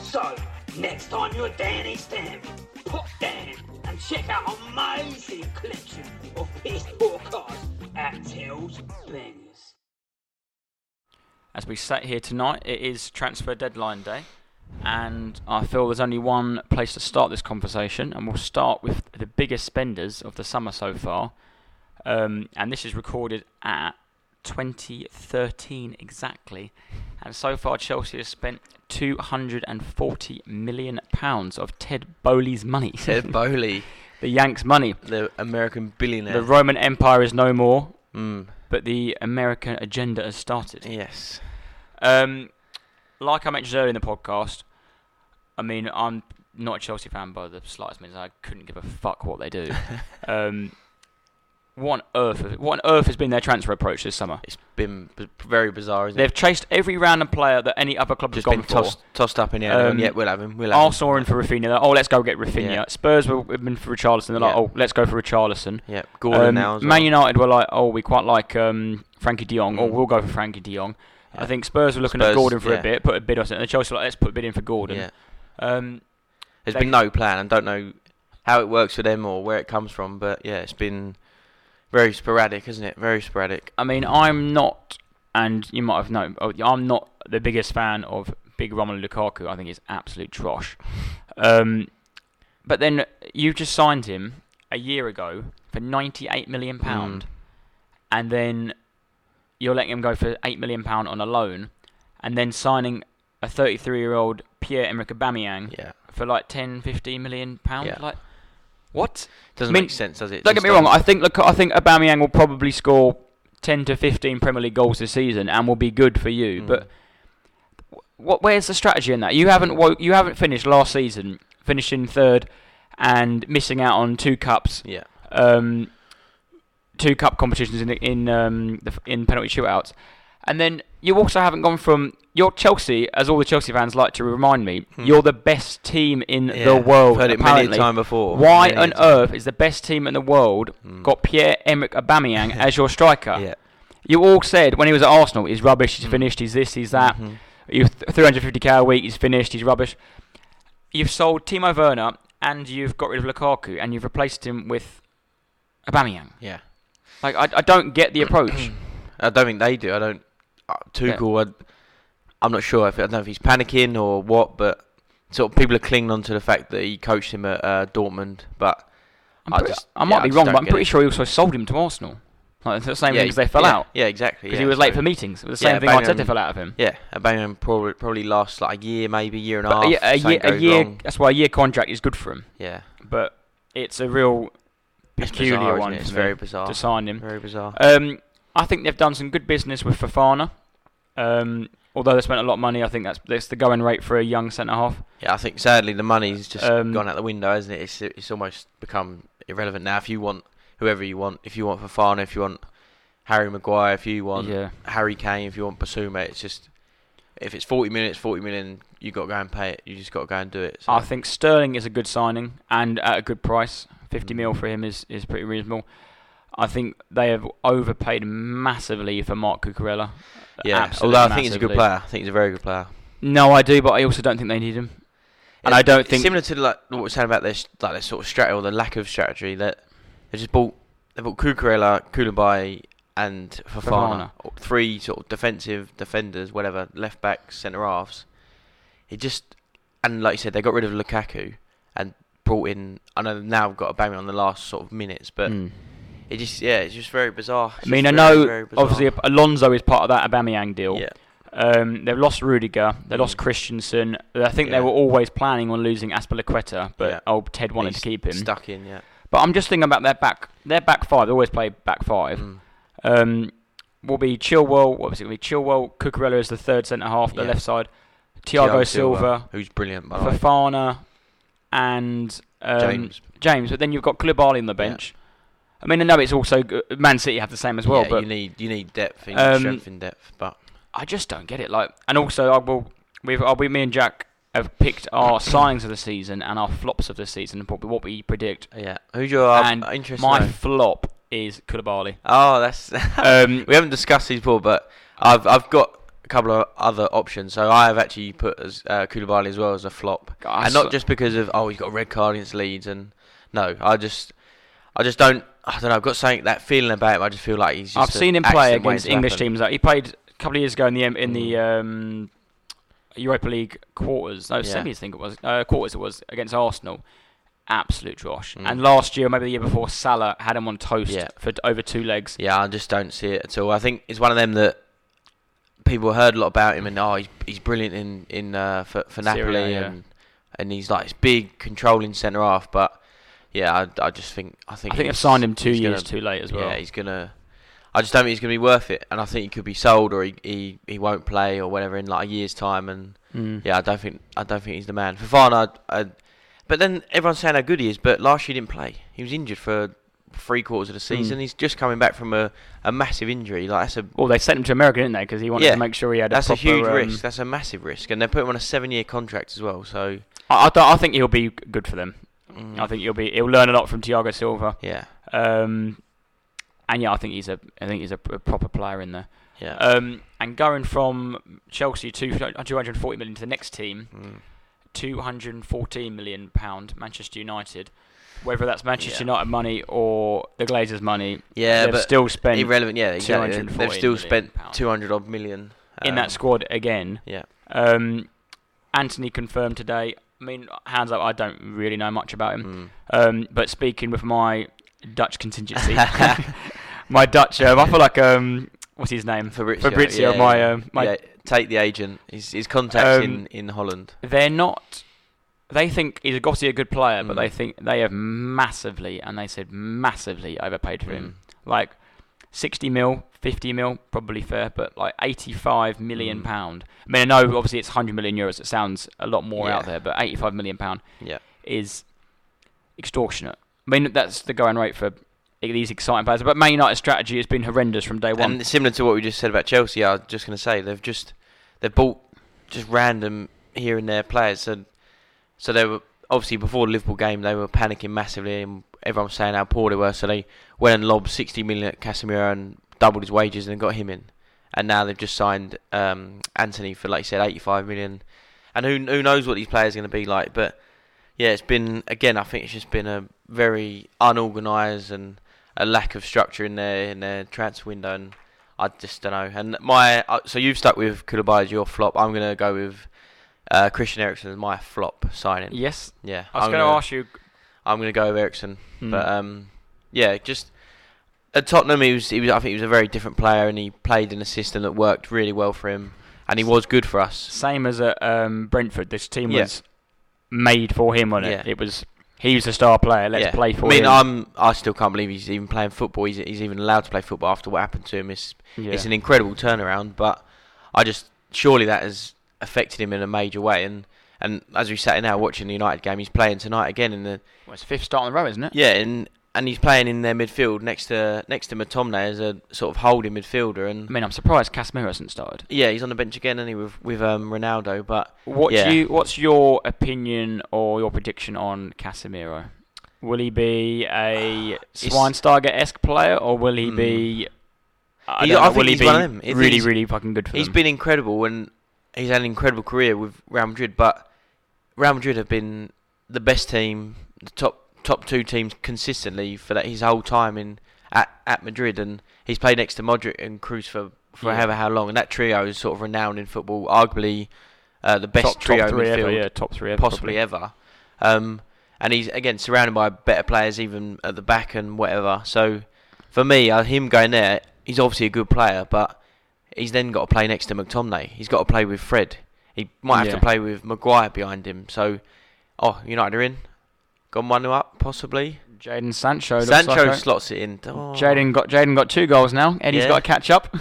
So, next time you're down East Ham, pop down and check out our amazing collection of piss poor cars at Tells Bangers. As we sat here tonight, it is transfer deadline day, and I feel there's only one place to start this conversation, and we'll start with the biggest spenders of the summer so far, um, and this is recorded at twenty thirteen exactly, and so far Chelsea has spent two hundred forty million pounds of Ted Bowley's money. Ted Bowley. The Yanks' money. The American billionaire. The Roman Empire is no more, mm. but the American agenda has started. Yes. Um, like I mentioned earlier in the podcast, I mean, I'm not a Chelsea fan by the slightest means. I couldn't give a fuck what they do. um, What on earth? What on earth has been their transfer approach this summer? It's been b- very bizarre, isn't it? They've chased every random player that any other club has gone for. Just been tossed, tossed up in the air. Um, yeah, we'll have him. We'll have Arsenal him. Are in for Rafinha. They're, oh, let's go get Rafinha. Yeah. Spurs were in for Richarlison. They're like, yeah. oh, let's go for Richarlison. Yeah, Gordon um, now as well. Man United were like, oh, we quite like um, Frankie de Jong. Mm. Oh, we'll go for Frankie de Jong. Yeah. I think Spurs were looking Spurs, at Gordon for yeah. a bit, put a bid on it. And Chelsea were like, let's put a bid in for Gordon. Yeah. Um, There's been no plan. I don't know how it works for them or where it comes from, but yeah, it's been... Very sporadic, isn't it? Very sporadic. I mean, I'm not, and you might have known, I'm not the biggest fan of big Romelu Lukaku. I think it's absolute trash. Um, but then you just signed him a year ago for ninety-eight million pounds, mm. and then you're letting him go for eight million pounds on a loan, and then signing a thirty-three-year-old Pierre-Emerick Aubameyang yeah. for like ten, fifteen million pounds. Yeah. Like, what? Doesn't I mean, make sense, does it? Don't Just get me wrong. I think look, I think Aubameyang will probably score ten to fifteen Premier League goals this season and will be good for you. Mm. But what? Where's the strategy in that? You haven't wo- you haven't finished last season, finishing third and missing out on two cups. Yeah. Um, two cup competitions in in um the, in penalty shootouts, and then you also haven't gone from. You're Chelsea, as all the Chelsea fans like to remind me, hmm. you're the best team in yeah, the world, I've heard it apparently. Many a time before. Why many on time. Earth is the best team in the world hmm. got Pierre-Emerick Aubameyang as your striker? Yeah. You all said, when he was at Arsenal, he's rubbish, he's hmm. finished, he's this, he's that. Mm-hmm. You're three hundred fifty k a week, he's finished, he's rubbish. You've sold Timo Werner, and you've got rid of Lukaku, and you've replaced him with Aubameyang. Yeah. Like, I, I don't get the approach. I don't think they do. I don't... Uh, Tuchel... Yeah. I, I'm not sure if I don't know if he's panicking or what, but sort of people are clinging on to the fact that he coached him at uh, Dortmund. But I'm I, pretty, just, I might yeah, be I wrong, but I'm pretty it. sure he also sold him to Arsenal. Like, the same yeah, thing because they fell yeah, out. Yeah, exactly. Because yeah, he was so late for meetings. It was the same yeah, thing Arteta fell out of him. Yeah, Aubameyang probably probably lasts like a year, maybe year and a half. Yeah, a year. A year that's why a year contract is good for him. Yeah, but it's a real it's peculiar bizarre, one. It? It's very bizarre to sign him. Very bizarre. Um, I think they've done some good business with Fofana. Um. Although they spent a lot of money, I think that's, that's the going rate for a young centre-half. Yeah, I think sadly the money's just um, gone out the window, isn't it? It's it's almost become irrelevant now. If you want whoever you want, if you want Fofana, if you want Harry Maguire, if you want yeah. Harry Kane, if you want Bissouma, it's just, if it's forty minutes, forty million, you've got to go and pay it. You just got to go and do it. So. I think Sterling is a good signing and at a good price. fifty mil for him is, is pretty reasonable. I think they have overpaid massively for Mark Cucurella. Yeah, Absolutely although I think massively. He's a good player. I think he's a very good player. No, I do, but I also don't think they need him. And yeah, I don't think... Similar to like what we're saying about this, like this sort of strategy, or the lack of strategy, that they just bought they bought Cucurella, Koulibaly and Fofana. Fofana. Three sort of defensive defenders, whatever, left-backs, centre-halves. It just... And like you said, they got rid of Lukaku and brought in... I know now we've got a bang on the last sort of minutes, but... Mm. It just yeah, it's just very bizarre. It's I mean, I know very, very obviously Alonso is part of that Aubameyang deal. Yeah. Um, they've lost Rudiger, they lost Christensen. I think yeah. they were always planning on losing Aspilicueta, but yeah. old Ted wanted He's to keep him. Stuck in, yeah. But I'm just thinking about their back, their back five. They always play back five. Mm. Um, will be Chilwell. What was it? Will be Chilwell. Cucurella is the third centre half, yeah. the left side. Thiago Silva, Silva, who's brilliant, by Fofana, and um, James. James. But then you've got Koulibaly on the bench. Yeah. I mean, I know it's also Man City have the same as well. Yeah, but you need you need depth, you need um, strength in depth. But I just don't get it. Like, and also I will. We've I'll be me and Jack have picked our signings of the season and our flops of the season and probably what we predict. Yeah, who's your and interesting? My though? flop is Koulibaly. Oh, that's um, we haven't discussed these before, but I've I've got a couple of other options. So I have actually put as uh, Koulibaly as well as a flop, God, and not just because of oh he's got a red card against Leeds and no, I just I just don't. I don't know, I've got something, that feeling about him, I just feel like he's just... I've seen him play against English teams. Like, he played a couple of years ago in the in the um, Europa League quarters, no, yeah. semis I think it was, uh, quarters it was, against Arsenal. Absolute josh. Mm. And last year, maybe the year before, Salah had him on toast yeah. for over two legs. Yeah, I just don't see it at all. I think it's one of them that people heard a lot about him and, oh, he's, he's brilliant in, in uh, for, for Napoli Syria, yeah. and, and he's like this big, controlling centre-half, but... Yeah, I, I just think I think I think they've signed him two years gonna, too late as well. Yeah, he's gonna. I just don't think he's gonna be worth it, and I think he could be sold, or he he, he won't play or whatever in like a year's time. And mm. yeah, I don't think I don't think he's the man. Fofana, I, I, but then everyone's saying how good he is, but last year he didn't play. He was injured for three quarters of the season. Mm. He's just coming back from a, a massive injury. Like that's a well, they sent him to America, didn't they? Because he wanted yeah, to make sure he had a that's proper, a huge um, risk. That's a massive risk, and they put him on a seven-year contract as well. So I I, th- I think he'll be good for them. Mm. I think he'll be he'll learn a lot from Thiago Silva. Yeah. Um, and yeah, I think he's a I think he's a, a proper player in there. Yeah. Um, and going from Chelsea to two hundred forty million to the next team, mm. two hundred fourteen million pound Manchester United. Whether that's Manchester yeah. United money or the Glazers money, yeah, they've but still spent irrelevant. Yeah, exactly. They've still spent two hundred odd million um, in that squad again. Yeah. Um, Anthony confirmed today. I mean, hands up, I don't really know much about him. Mm. Um, but speaking with my Dutch contingency, my Dutch, um, I feel like um, what's his name? Fabrizio. Fabrizio. Yeah, my yeah. Um, my yeah, take the agent. His his contacts um, in, in Holland. They're not. They think he's obviously a good player, mm. but they think they have massively, and they said massively, overpaid for mm. him. Like sixty mil, fifty mil, probably fair, but like eighty-five million mm. pound. I mean, I know obviously it's one hundred million euros. It sounds a lot more yeah. out there, but eighty-five million pound yeah. is extortionate. I mean, that's the going rate for these exciting players. But Man United's strategy has been horrendous from day one. And similar to what we just said about Chelsea, I was just going to say they've just they've bought just random here and there players. So So they were obviously before the Liverpool game they were panicking massively and everyone was saying how poor they were. So they went and lobbed sixty million at Casemiro and doubled his wages and got him in. And now they've just signed um, Anthony for, like you said, eighty-five million. And who who knows what these players are going to be like? But yeah, it's been again. I think it's just been a very unorganised and a lack of structure in their in their transfer window. And I just don't know. And my uh, so you've stuck with Koulibaly as your flop. I'm going to go with. Uh, Christian Eriksen is my flop signing. Yes. Yeah. I was going to ask you. I'm going to go with Eriksen, mm. but um, yeah, just at Tottenham, he was, he was. I think he was a very different player, and he played in a system that worked really well for him, and he was good for us. Same as at um, Brentford, this team yeah. was made for him, wasn't it? Yeah. It was. He was a star player. Let's yeah. play for him. I mean, him. I'm. I still can't believe he's even playing football. He's, he's even allowed to play football after what happened to him. It's yeah. it's an incredible turnaround, but I just surely that is. Affected him in a major way, and, and as we sat in now watching the United game, he's playing tonight again in the. Well, it's the fifth start on the row, isn't it? Yeah, and and he's playing in their midfield next to next to Matomne as a sort of holding midfielder. And I mean, I'm surprised Casemiro hasn't started. Yeah, he's on the bench again, isn't he, with with um, Ronaldo? But what yeah. do you, what's your opinion or your prediction on Casemiro? Will he be a Schweinsteiger-esque player, or will he mm. be? I, he, I think will he's he be one of them. Really, really, really fucking good for he's them. He's been incredible and. He's had an incredible career with Real Madrid, but Real Madrid have been the best team, the top top two teams consistently for that his whole time in at, at Madrid, and he's played next to Modric and Cruz for, for yeah. however how long, and that trio is sort of renowned in football, arguably uh, the best top, trio top midfield, ever, yeah, top three ever, possibly probably. ever. Um, and he's again surrounded by better players, even at the back and whatever. So for me, uh, him going there, he's obviously a good player, but. He's then got to play next to McTominay. He's got to play with Fred. He might have yeah. to play with Maguire behind him. So, oh, United are in. Gone one up, possibly. Jadon Sancho. Sancho looks like slots it in. Oh. Jadon got Jadon got two goals now. Eddie's yeah. got to catch up.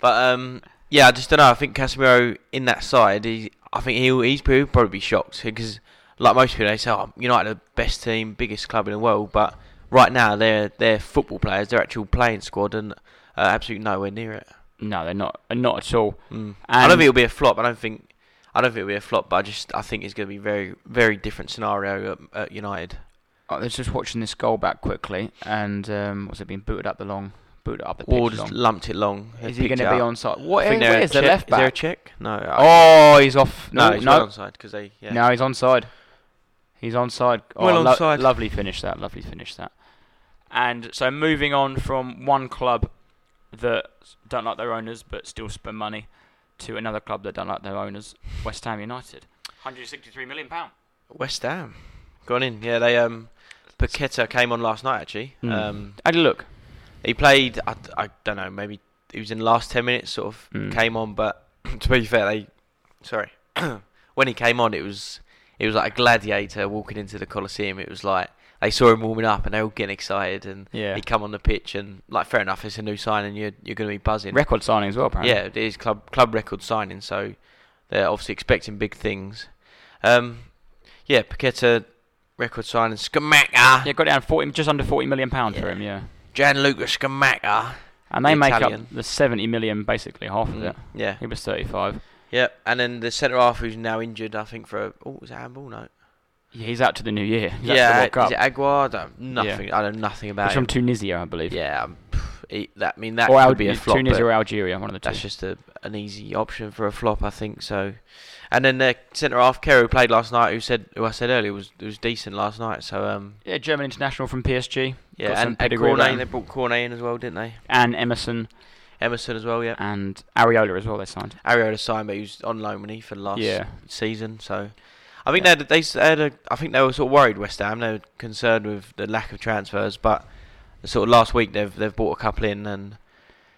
But, um, yeah, I just don't know. I think Casemiro in that side, he, I think he'll, he's, he'll probably be shocked. Because, like most people, they say, oh, United are the best team, biggest club in the world. But right now, they're, they're football players. They're actual playing squad and uh, absolutely nowhere near it. No, they're not, not at all. Mm. I don't think it'll be a flop. I don't think, I don't think it'll be a flop. But I just, I think it's going to be very, very different scenario at, at United. I was just watching this goal back quickly, and um, was it being booted up the long, booted up the pitch or just long. lumped it long? Is he going to be onside? What is there is the left back? Is there a check? No. I oh, he's off. No, no, he's no. onside because they. Yeah. No, he's onside. He's onside. Oh, well lo- onside. Lovely finish that. Lovely finish that. And so moving on from one club. That don't like their owners but still spend money to another club that don't like their owners, West Ham United. one hundred sixty-three million pounds. West Ham. Gone in. Yeah, they um, Paquetá came on last night, actually. Mm. Um, Had a look. He played, I, I don't know, maybe he was in the last ten minutes, sort of mm. came on, but to be fair, they, sorry, when he came on, it was it was like a gladiator walking into the Coliseum. It was like, they saw him warming up and they were all getting excited and yeah. he'd come on the pitch and, like, fair enough, it's a new signing, you're you're going to be buzzing. Record signing as well, apparently. Yeah, it is club club record signing, so they're obviously expecting big things. Um, yeah, Paquetá Record signing Scamacca. Yeah, got down forty, just under forty million pound yeah. for him. Yeah, Gianluca Scamacca. And they the make Italian. up the seventy million, basically half of mm-hmm. it. Yeah, he was thirty-five. Yeah, and then the centre half who's now injured, I think for a, oh, was it handball? No. Yeah, he's out to the new year. He's yeah, out to the World Cup. Is it Aguard? Nothing. Yeah. I know nothing about it. He's him. from Tunisia, I believe. Yeah, um, he, that I mean that or could Al- be a flop. Tunisia or Algeria, one of the two. That's just a, an easy option for a flop, I think. So, and then the centre half Kerry, who played last night, who said who I said earlier was was decent last night. So um, yeah, German international from P S G. Yeah, got and, and Cornet, they brought Cornet in as well, didn't they? And Emerson. Emerson as well, yeah. And Areola as well. They signed. Areola signed, but he was on loan when he for the last yeah. season. So. I think yeah. they, had, they they had a, I think they were sort of worried, West Ham. They were concerned with the lack of transfers, but sort of last week they've they've bought a couple in, and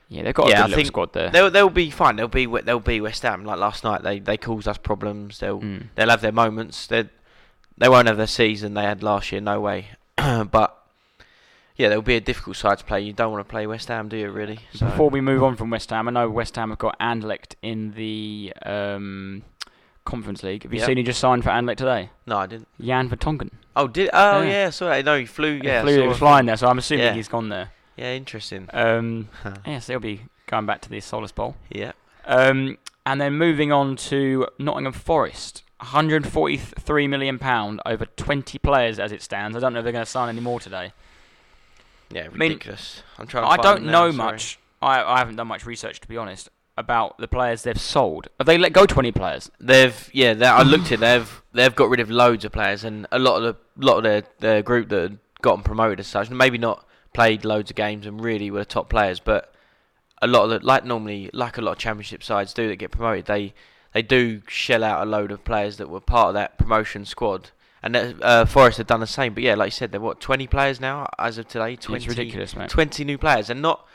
yeah, they've got yeah, a good squad there. They'll they'll be fine. They'll be they'll be West Ham. Like last night, they, they caused us problems. They'll mm. they'll have their moments. They they won't have their season they had last year. No way. But yeah, they'll be a difficult side to play. You don't want to play West Ham, do you? Really. So. Before we move on from West Ham, I know West Ham have got Anderlecht in the. Um, Conference League. Have you yep. seen he just signed for Anderlecht today? No, I didn't. Jan Vertonghen. Oh, did oh yeah, yeah I saw that. No, he flew. Yeah, he flew. He was flying there, so I'm assuming yeah. he's gone there. Yeah, interesting. Um, huh. Yes, yeah, so he'll be going back to the Solus Bowl. Yeah. Um, and then moving on to Nottingham Forest, one hundred forty-three million pounds over twenty players as it stands. I don't know if they're going to sign any more today. Yeah, ridiculous. I mean, I'm trying. To I find don't know now, much. I I haven't done much research, to be honest. About the players they've sold. Have they let go twenty players? They've yeah. They, I looked at they've they've got rid of loads of players, and a lot of the lot of their, their group that had gotten promoted as such. Maybe not played loads of games and really were the top players, but a lot of the, like normally like a lot of championship sides do that get promoted. They they do shell out a load of players that were part of that promotion squad. And uh, Forest have done the same. But yeah, like you said, they're what twenty players now as of today. twenty, it's ridiculous, mate. Twenty new players, and not.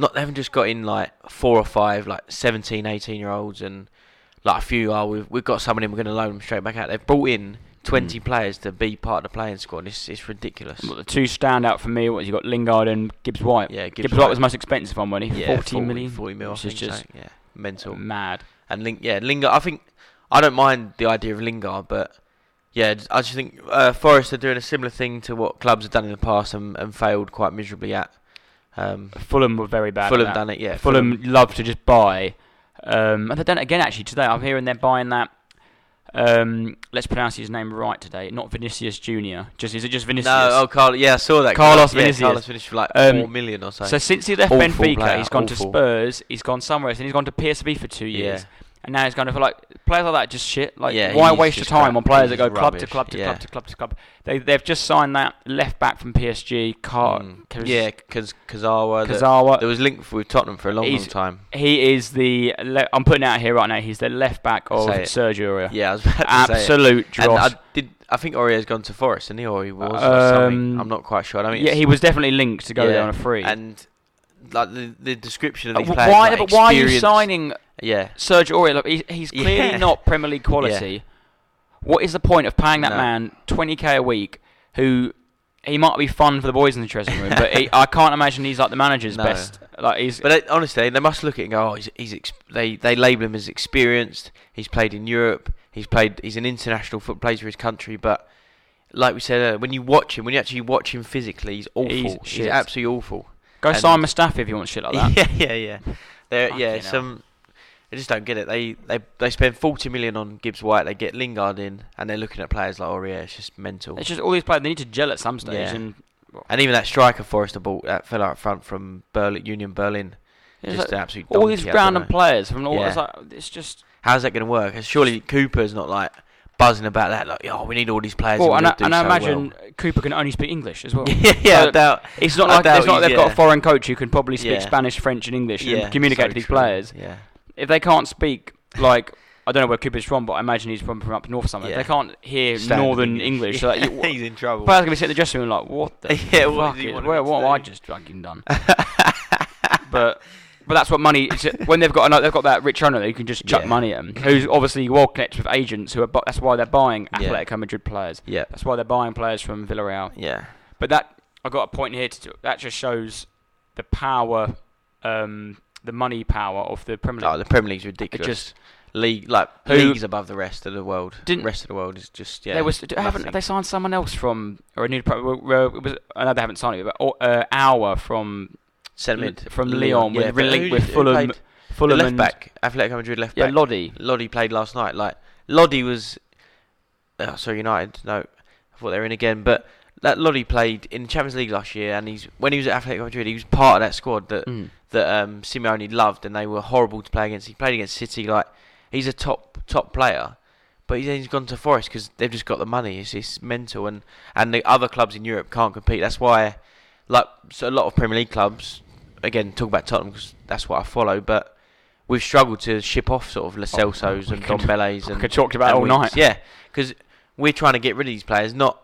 Not they haven't just got in like four or five like seventeen, eighteen year olds and like a few are oh, we've we've got someone in we're going to loan them straight back out. They've brought in twenty mm. players to be part of the playing squad. It's it's ridiculous. Well, the two stand out for me was you got Lingard and Gibbs White. Yeah, Gibbs, Gibbs White was the most expensive one, wasn't he? Yeah, forty million, forty mil. Which I think is just so. yeah, mental, mad. And Ling yeah Lingard. I think I don't mind the idea of Lingard, but yeah, I just think uh, Forest are doing a similar thing to what clubs have done in the past and, and failed quite miserably at. Um, Fulham were very bad. Fulham at that. done it, yeah. Fulham, Fulham love to just buy, um, and they done it again actually today. I'm hearing they're buying that. Um, let's pronounce his name right today. Not Vinicius Junior Just is it just Vinicius? No, oh Carl, yeah, I saw that. Carlos yeah, Vinicius. Carlos Vinicius for like um, four million or so. So since he left awful Benfica, player, he's gone awful. to Spurs. He's gone somewhere else, and he's gone to P S V for two years. Yeah. And now he's going to feel like players like that just shit. Like yeah, why waste your time crap. on players he's that go club to club to, yeah. club to club to club to club? They they've just signed that left back from P S G. Car, mm. Kaz- yeah, because Kazawa. Kazawa. That, that was linked with Tottenham for a long, long time. He is the. Le- I'm putting it out here right now. He's the left back of Sergio Aurier. Yeah, I was about to absolute say it. dross. And I did. I think Aurier's gone to Forest, didn't he? Or he was. Um, or something. I'm not quite sure. I mean, yeah, he was definitely linked to go yeah, there on a free. And like the the description of these uh, players. Why? Like, but why are you signing? Yeah, Serge Aurier, look, he's, he's clearly yeah. not Premier League quality. Yeah. What is the point of paying that no. man twenty k a week? Who he might be fun for the boys in the dressing room, but he, I can't imagine he's like the manager's no. best. Like he's, but it, honestly, they must look at it and go, oh, he's, he's ex- they they label him as experienced. He's played in Europe. He's played. He's an international football player for his country, but. Like we said, uh, when you watch him, when you actually watch him physically, he's awful. He's, he's absolutely awful. Go and sign Mustafi if you want shit like that. Yeah, yeah, yeah. There, yeah, some. I just don't get it. They they they spend forty million on Gibbs White. They get Lingard in, and they're looking at players like Aurier. It's just mental. It's just all these players. They need to gel at some stage. Yeah. And, well. and even that striker Forrester bought that fell out front from Berlin, Union Berlin. It's just like, an absolute donkey. All these random players from all. Yeah. It's, like, it's just. How's that going to work? Surely Cooper's not like buzzing about that. Like, oh, we need all these players. Well, and, and, I, and so I imagine well. Cooper can only speak English as well. yeah, yeah so I doubt. It's not I like it's not they've yeah. got a foreign coach who can probably speak yeah. Spanish, French, and English yeah, and communicate so to these true. players. Yeah. If they can't speak, like, I don't know where Cooper's from, but I imagine he's from, from up north somewhere. Yeah. They can't hear Standard Northern English. English so yeah. like, he's in trouble. Players going to be sitting in the dressing room like, what the yeah, fuck what, is, where, what have I just fucking done? but but that's what money is. When they've got they've got that rich owner, you can just chuck yeah. money at them, who's obviously well connected with agents. who are. Bu- that's why they're buying Atletico yeah. Madrid players. Yeah. That's why they're buying players from Villarreal. Yeah. But that I got a point here. to That just shows the power... Um, the money power of the Premier League. Oh, the Premier League's ridiculous. Just, league, like who, leagues above the rest of the world. Didn't rest of the world is just yeah. There was haven't they signed someone else from or a new? Uh, it was, I know they haven't signed it, but uh, Auer from Sediment from Leon, Leon yeah, with linked with Fulham. Fulham left back, Athletic Madrid left yeah, back. Yeah, Lodi. Lodi played last night. Like Lodi was, oh, sorry, United. No, I thought they were in again, but. That Lodi played in the Champions League last year, and he's when he was at Athletic Madrid, he was part of that squad that mm. that um, Simeone loved, and they were horrible to play against. He played against City, like he's a top top player, but he's, he's gone to Forest because they've just got the money. It's, it's mental, and, and the other clubs in Europe can't compete. That's why, like so a lot of Premier League clubs, again talk about Tottenham because that's what I follow, but we've struggled to ship off sort of Lo Celso's oh, and Dombele's. We could talk about all night, yeah, because we're trying to get rid of these players, not.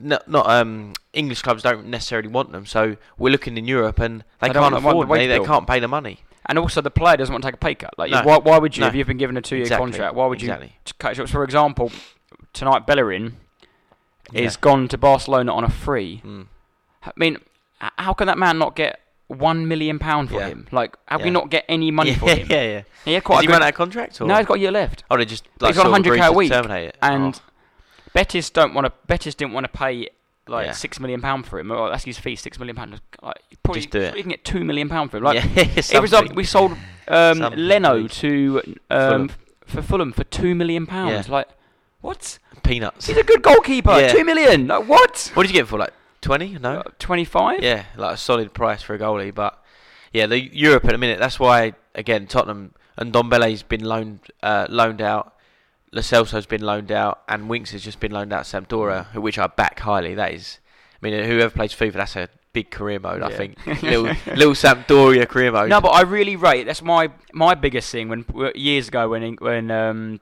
Not, not um, English clubs don't necessarily want them, so we're looking in Europe, and they can't afford. They, they can't pay the money, and also the player doesn't want to take a pay cut. Like, no. why, why would you? No. If you've been given a two-year exactly. contract, why would exactly. you cut short? For example, tonight Bellerin yeah. is gone to Barcelona on a free. Mm. I mean, how can that man not get one million pound for yeah. him? Like, how yeah. we not get any money yeah, for him? Yeah, yeah, yeah. yeah quite Has he run out of contract? Or? No, he's got a year left. Oh, they just like, he's got one hundred k a week, terminate it. and. Oh. Betis don't want to. Betis didn't want to pay like yeah. six million pound for him. Well, that's his fee, six million pound. Like, probably, Just do it. You can get two million pound for him. Like yeah, it was like we sold um, Leno to um, Fulham. for Fulham for two million pounds. Yeah. Like what? Peanuts. He's a good goalkeeper. Yeah. Two million. Like what? What did you get for like twenty? No, twenty-five. Yeah, like a solid price for a goalie. But yeah, the Europe at a minute. That's why again Tottenham and Dombele's been loaned uh, loaned out. Lo Celso's been loaned out, and Winks has just been loaned out to Sampdoria, which I back highly. That is, I mean, whoever plays FIFA, that's a big career mode, yeah. I think. little, little Sampdoria career mode. No, but I really rate. That's my my biggest thing. When years ago, when when um,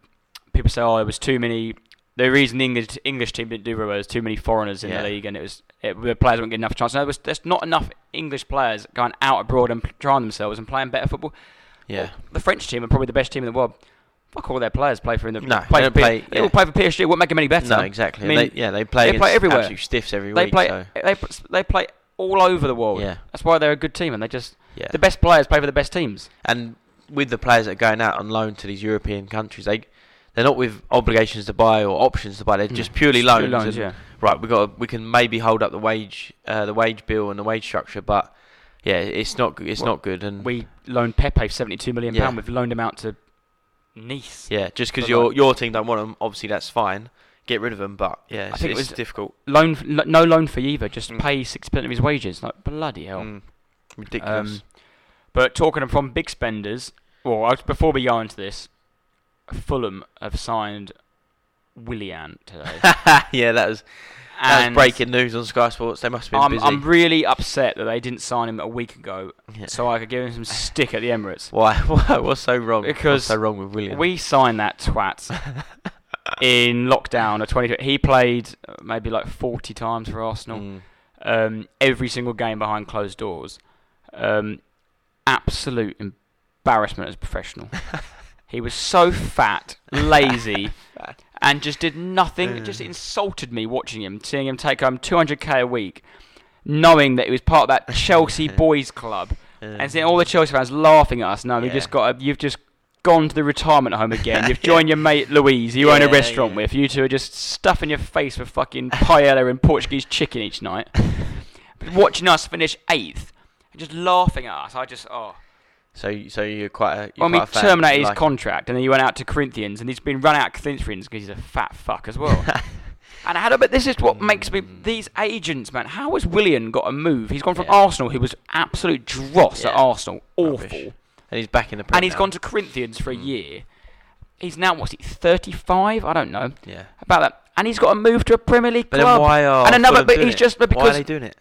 people say, "Oh, there was too many," the reason the English English team didn't do very well there was too many foreigners in yeah. the league, and it was it, the players weren't getting enough chance. No, there was, there's not enough English players going out abroad and trying themselves and playing better football. Yeah, well, the French team are probably the best team in the world. Fuck all their players play for in the no, play they, for play, P- yeah. they all play for P S G. It won't make them any better. No, exactly. I mean, they, yeah, they play. They play everywhere. Absolute stiffs every they week. Play, so. They they play all over the world. Yeah. That's why they're a good team, and they just yeah. the best players play for the best teams. And with the players that are going out on loan to these European countries, they they're not with obligations to buy or options to buy. They're mm. just purely just loans. Pure loans and, yeah. Right, we got we can maybe hold up the wage uh, the wage bill and the wage structure, but yeah, it's not it's well, not good. And we loaned Pepe seventy-two million pounds. Yeah. We've loaned him out to. Nice. Yeah, just because your your team don't want them, obviously that's fine. Get rid of them, but yeah, it's, I think it's it was difficult. Loan, no loan fee either. Just mm. pay six percent of his wages. Like bloody hell, mm. ridiculous. Um, but talking from big spenders, well, before we go into this, Fulham have signed Willian today. yeah, that was that was breaking news on Sky Sports. They must have been I'm, busy. I'm really upset that they didn't sign him a week ago, yeah. so I could give him some stick at the Emirates. Why? What's so wrong? Because What's so wrong with Willian? We signed that twat in lockdown. Of twenty. He played maybe like forty times for Arsenal, mm. um, every single game behind closed doors. Um, absolute embarrassment as a professional. He was so fat, lazy, and just did nothing. It just insulted me watching him, seeing him take home two hundred k a week, knowing that he was part of that Chelsea boys club, and seeing all the Chelsea fans laughing at us. No, yeah. just got a, you've just gone to the retirement home again. You've joined yeah. your mate Louise, you yeah, own a restaurant yeah. with. You two are just stuffing your face with fucking paella and Portuguese chicken each night. Watching us finish eighth and just laughing at us. I just, oh... So, so you're quite a. You're well, quite we a fan, terminated like. his contract, and then he went out to Corinthians, and he's been run out of Corinthians because he's a fat fuck as well. and I had a but this is what makes me these agents, man. How has Willian got a move? He's gone from yeah. Arsenal, who was absolute dross yeah. at Arsenal, awful, rubbish. And he's back in the. Prem and he's now. gone to Corinthians for a year. He's now what's he? thirty-five? I don't know. Yeah. About that, and he's got to move to a Premier League but club. Then why are? And another, but he's it? just but because why are they doing it?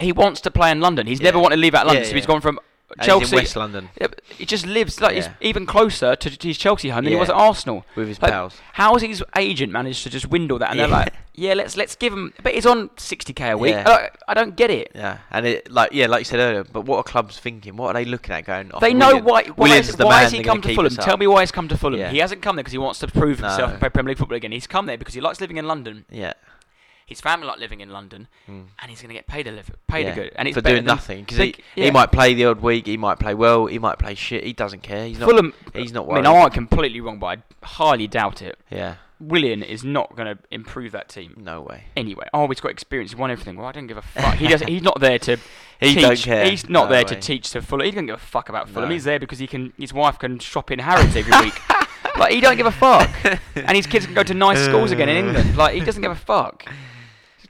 He wants to play in London. He's yeah. never wanted to leave out London, yeah, so yeah. he's gone from. Chelsea, he's in West London. Yeah, he just lives like yeah. he's even closer to, to his Chelsea home than yeah. he was at Arsenal with his like, pals. How has his agent managed to just windle that? And yeah. they're like, "Yeah, let's let's give him." But he's on sixty k a week. Yeah. Uh, I don't get it. Yeah, and it like yeah, like you said earlier. But what are clubs thinking? What are they looking at? Going, oh, they know Willian, why. Why, is, the why has he come to Fulham? Tell me why he's come to Fulham. Yeah. He hasn't come there because he wants to prove himself no. and play Premier League football again. He's come there because he likes living in London. Yeah. his family not living in London, mm. and he's going to get paid a liv- paid yeah. a good. And it's for doing nothing, because he, yeah. he might play the odd week, he might play well, he might play shit. He doesn't care. He's Fulham, not. He's not worried. I mean, I'm completely wrong, but I highly doubt it. Yeah. Willian is not going to improve that team. No way. Anyway, oh, he's got experience. He won everything. Well, I don't give a fuck. He does. He's not there to. He teach. Don't care. He's not no there way. to teach to Fulham. He doesn't give a fuck about Fulham. No. He's there because he can. His wife can shop in Harrods every week. Like, he don't give a fuck. And his kids can go to nice schools again in England. Like, he doesn't give a fuck.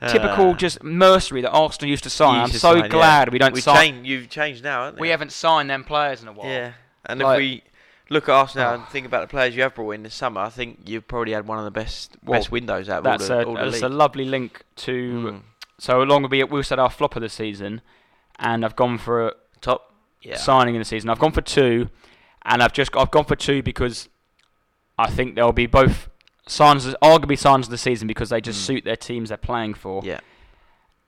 Typical, uh, just mercenary that Arsenal used to sign. I'm so sign, glad yeah. we don't we sign. Change, you've changed now, haven't you? We haven't signed them players in a while. Yeah. And like, if we look at Arsenal oh. and think about the players you have brought in this summer, I think you've probably had one of the best well, best windows out of all the, a, all the league. That's a lovely link to... Mm. So, along with we'll set our flop of the season. And I've gone for a top yeah. signing in the season. I've gone for two. And I've just I've gone for two because... I think there'll be both signs, arguably signs of the season, because they just mm. suit their teams they're playing for. Yeah,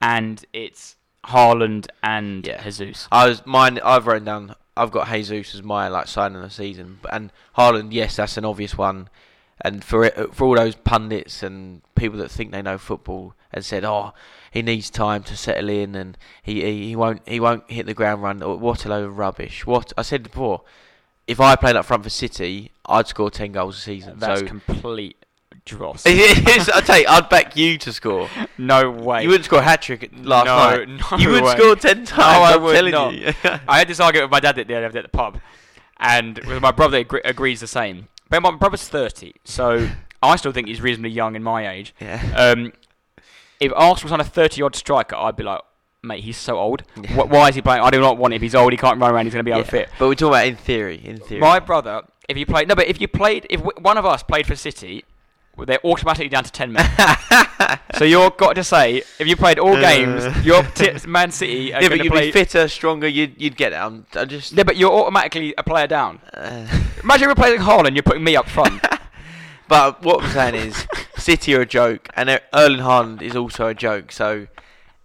and it's Haaland and yeah. Jesus. I was mine. I've written down. I've got Jesus as my like sign of the season, and Haaland. Yes, that's an obvious one. And for it, for all those pundits and people that think they know football and said, "Oh, he needs time to settle in, and he he, he won't he won't hit the ground run." What a load of rubbish! What I said before. If I played up front for City, I'd score ten goals a season. That's so complete dross. I tell you, I'd back you to score. No way. You wouldn't score a hat-trick last no, night. No, you would way. score ten times. No, I I'm would telling not. You. I had this argument with my dad the other day at the pub, and my brother agree- agrees the same. But my brother's thirty, so I still think he's reasonably young in my age. Yeah. Um, if Arsenal was on a thirty-odd striker, I'd be like, mate, he's so old. Yeah. Why is he playing? I do not want him. He's old. He can't run around. He's going to be unfit. Yeah. But we're talking about in theory. In theory. My brother, if you played... No, but if you played... If one of us played for City, they're automatically down to ten men. So you've got to say, if you played all games, your t- Man City are yeah, going to play... Yeah, but you'd be fitter, stronger. You'd, you'd get it. I'm, I'm just... Yeah, but you're automatically a player down. Uh. Imagine replacing Haaland, you're putting me up front. But what I'm saying is, City are a joke, and Erling Haaland is also a joke, so...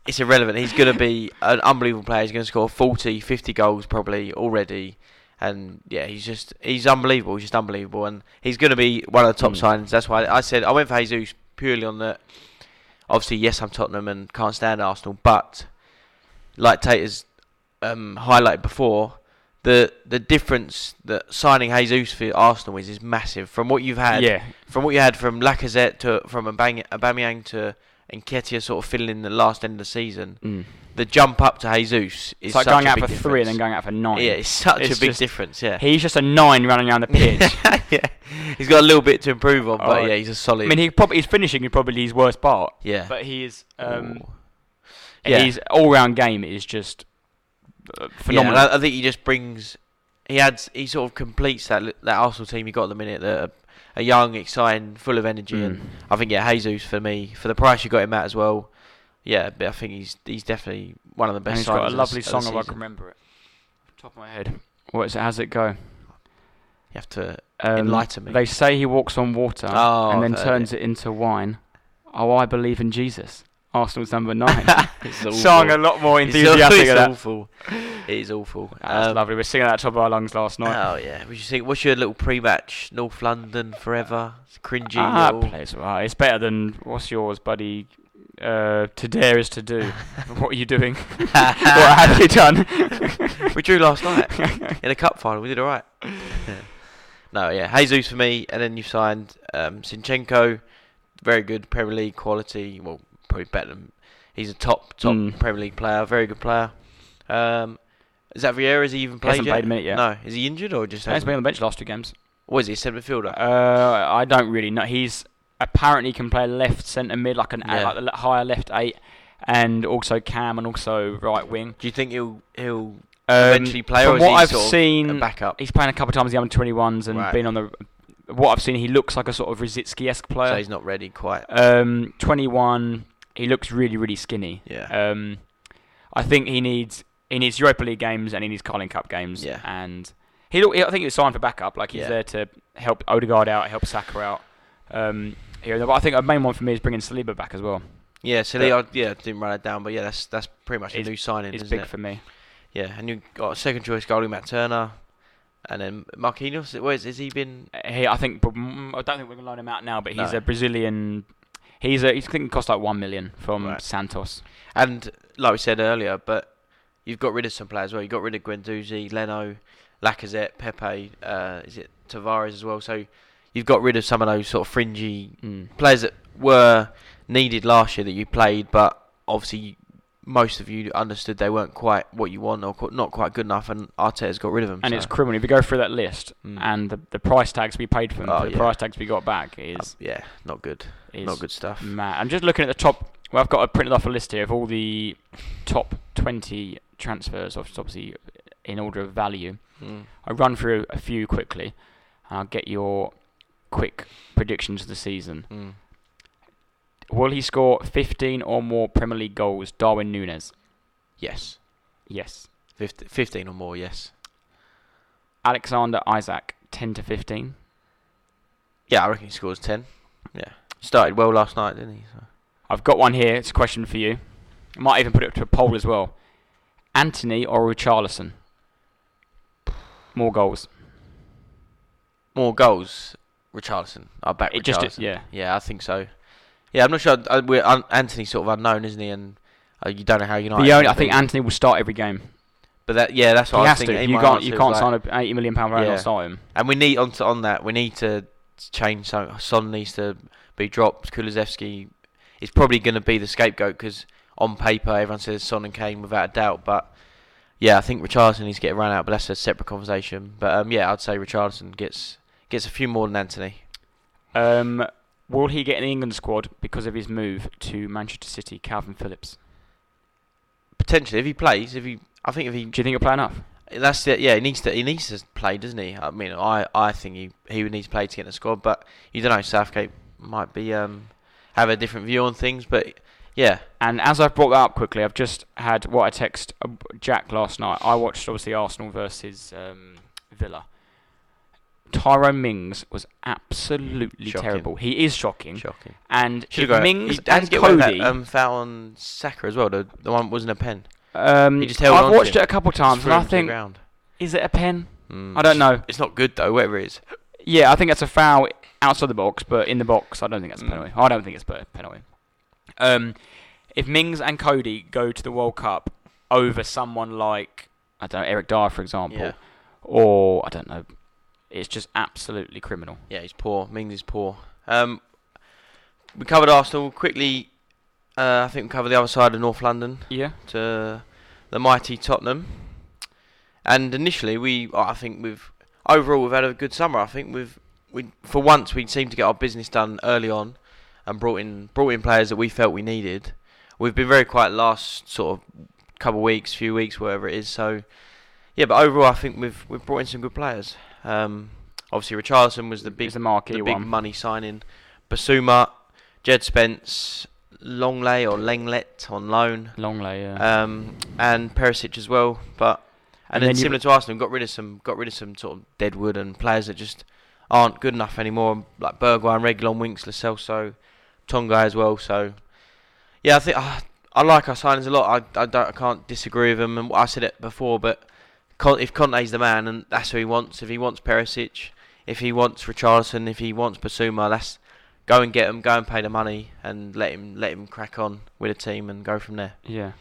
It's irrelevant. He's going to be an unbelievable player. He's going to score forty, fifty goals probably already. And, yeah, he's just he's unbelievable. He's just unbelievable. And he's going to be one of the top mm. signings. That's why I said I went for Jesus purely on the... Obviously, yes, I'm Tottenham and can't stand Arsenal. But, like Tater's um, highlighted before, the the difference that signing Jesus for Arsenal is is massive. From what you've had, yeah. from what you had from Lacazette to from Aubameyang to... and Nketiah sort of filling in the last end of the season, mm. the jump up to Jesus is it's like such going a out for difference. Three and then going out for nine. Yeah, it's such it's a big just, difference, yeah. He's just a nine running around the pitch. Yeah, he's got a little bit to improve on, oh, but yeah, he's a solid... I mean, he probably, his finishing is probably his worst part. Yeah. But he is... Um, yeah. His all-round game is just uh, phenomenal. Yeah, I think he just brings... He adds, he sort of completes that that Arsenal team he got at the minute that... Uh, A young, exciting, full of energy, mm. and I think yeah, Jesus for me for the price you got him at as well. Yeah, but I think he's he's definitely one of the best. And he's got a lovely song if I can remember it, top of my head. What is it? How's it go? You have to um, enlighten me. They say he walks on water oh, and then turns it. it into wine. Oh, I believe in Jesus. Arsenal's number nine. Song a lot more enthusiastic. It's awful. It's awful. It is awful. That's um, lovely. We were singing that at the top of our lungs last night. Oh yeah. We should sing. What's your little pre-match North London forever? It's cringy. Ah, little... plays right. It's better than what's yours, buddy. Uh, to dare is to do. What are you doing? What have you done? We drew last night in a cup final. We did all right. Yeah. No, yeah. Jesus for me, and then you signed um, Zinchenko. Very good Premier League quality. Well. Probably better than he's a top top mm. Premier League player, very good player. Um, is that Vieira? Has he even played? He hasn't yet? played a minute yet. No, is he injured or just? No, he's been on the bench last two games. What is he, a centre midfielder? Uh, I don't really know. He's apparently can play left centre mid, like an yeah. like the higher left eight, and also cam and also right wing. Do you think he'll he'll um, eventually play? From or is what he I've sort of seen, a backup. He's playing a couple of times the under twenty-ones and right. been on the. What I've seen, he looks like a sort of Rosicky-esque player. So he's not ready quite. Um, twenty-one. He looks really, really skinny. Yeah. Um, I think he needs he needs Europa League games and he needs Carling Cup games. Yeah. And he, look, I think he was signed for backup. Like he's yeah. there to help Odegaard out, help Saka out. Um, here, but I think a main one for me is bringing Saliba back as well. Yeah, Saliba. So yeah, didn't write it down, but yeah, that's that's pretty much a new signing. It's isn't big it? for me. Yeah, and you got a second choice goalie Matt Turner. And then Marquinhos, where's has he been? He, I think I don't think we're gonna loan him out now, but he's no. a Brazilian. He's a, he's I think cost like one million from right. Santos. And like we said earlier, but you've got rid of some players as well. You got rid of Guendouzi, Leno, Lacazette, Pepe. Uh, is it Tavares as well? So you've got rid of some of those sort of fringy mm. players that were needed last year that you played, but obviously most of you understood they weren't quite what you want or not quite good enough, and Arteta's got rid of them. And so. It's criminal. If you go through that list mm. and the, the price tags we paid for them, oh, for the yeah. price tags we got back is... Uh, yeah, not good. Not good stuff. Mad. I'm just looking at the top... Well, I've got a printed off a list here of all the top twenty transfers, obviously in order of value. Mm. I'll run through a few quickly, and I'll get your quick predictions of the season. Mm. Will he score fifteen or more Premier League goals, Darwin Núñez? Yes. Yes. fifteen or more, yes. Alexander Isak, ten to fifteen? Yeah, I reckon he scores ten. Yeah. Started well last night, didn't he? So. I've got one here. It's a question for you. I might even put it up to a poll as well. Antony or Richarlison? More goals. More goals? Richarlison. I'll back it Richarlison. Just, yeah. yeah, I think so. Yeah, I'm not sure. Uh, we're un- Antony's sort of unknown, isn't he? And uh, you don't know how United. But only, I think Antony will start every game. But that, yeah, that's what he I has think. To. You can't, you can't sign like, an eighty million pound player yeah. and not start him. And we need on to, on that. We need to change something. Son needs to be dropped. Kulusevski is probably going to be the scapegoat because on paper everyone says Son and Kane without a doubt. But yeah, I think Richarlison needs to get run out. But that's a separate conversation. But um, yeah, I'd say Richarlison gets gets a few more than Antony. Um. Will he get in the England squad because of his move to Manchester City, Calvin Phillips? Potentially, if he plays, if he, I think if he. Do you think he'll play enough? That's it. Yeah, he needs to. He needs to play, doesn't he? I mean, I, I think he he would need to play to get in the squad, but you don't know. Southgate might be um have a different view on things, but yeah. And as I've brought that up quickly, I've just had what I text Jack last night. I watched obviously Arsenal versus um, Villa. Tyrone Mings was absolutely shocking. terrible. He is shocking. Shocking. And Mings and Cody that, um, foul on Saka as well. The, the one wasn't a pen. Um, he just held I've watched it a couple of times, and I think, is it a pen? Mm. I don't know. It's not good though. Whatever it is. Yeah, I think that's a foul outside the box, but in the box, I don't think that's a penalty. Mm. I don't think it's a penalty. Um, if Mings and Cody go to the World Cup over someone like I don't know Eric Dyer, for example, yeah. or I don't know. It's just absolutely criminal. Yeah, he's poor. Mings is poor. Um, we covered Arsenal quickly. Uh, I think we covered the other side of North London. Yeah. To the mighty Tottenham. And initially, we I think we've overall we've had a good summer. I think we've we for once we seemed to get our business done early on, and brought in brought in players that we felt we needed. We've been very quiet last sort of couple of weeks, few weeks, whatever it is. So yeah, but overall, I think we've we've brought in some good players. Um, obviously, Richarlison was the big, the marquee the big one. money signing. Bissouma, Jed Spence, Longley or Lenglet on loan. Longley, yeah. Um, and Perisic as well. But and, and then, then similar to Arsenal, got rid of some, got rid of some sort of deadwood and players that just aren't good enough anymore, like Bergwijn, Reguilon, Winks, Lo Celso, Tonga as well. So yeah, I think uh, I like our signings a lot. I I, don't, I can't disagree with them. And I said it before, but. If Conte's the man, and that's who he wants. If he wants Perisic, if he wants Richarlison, if he wants Bissouma, that's go and get him, go and pay the money, and let him let him crack on with a team and go from there. Yeah,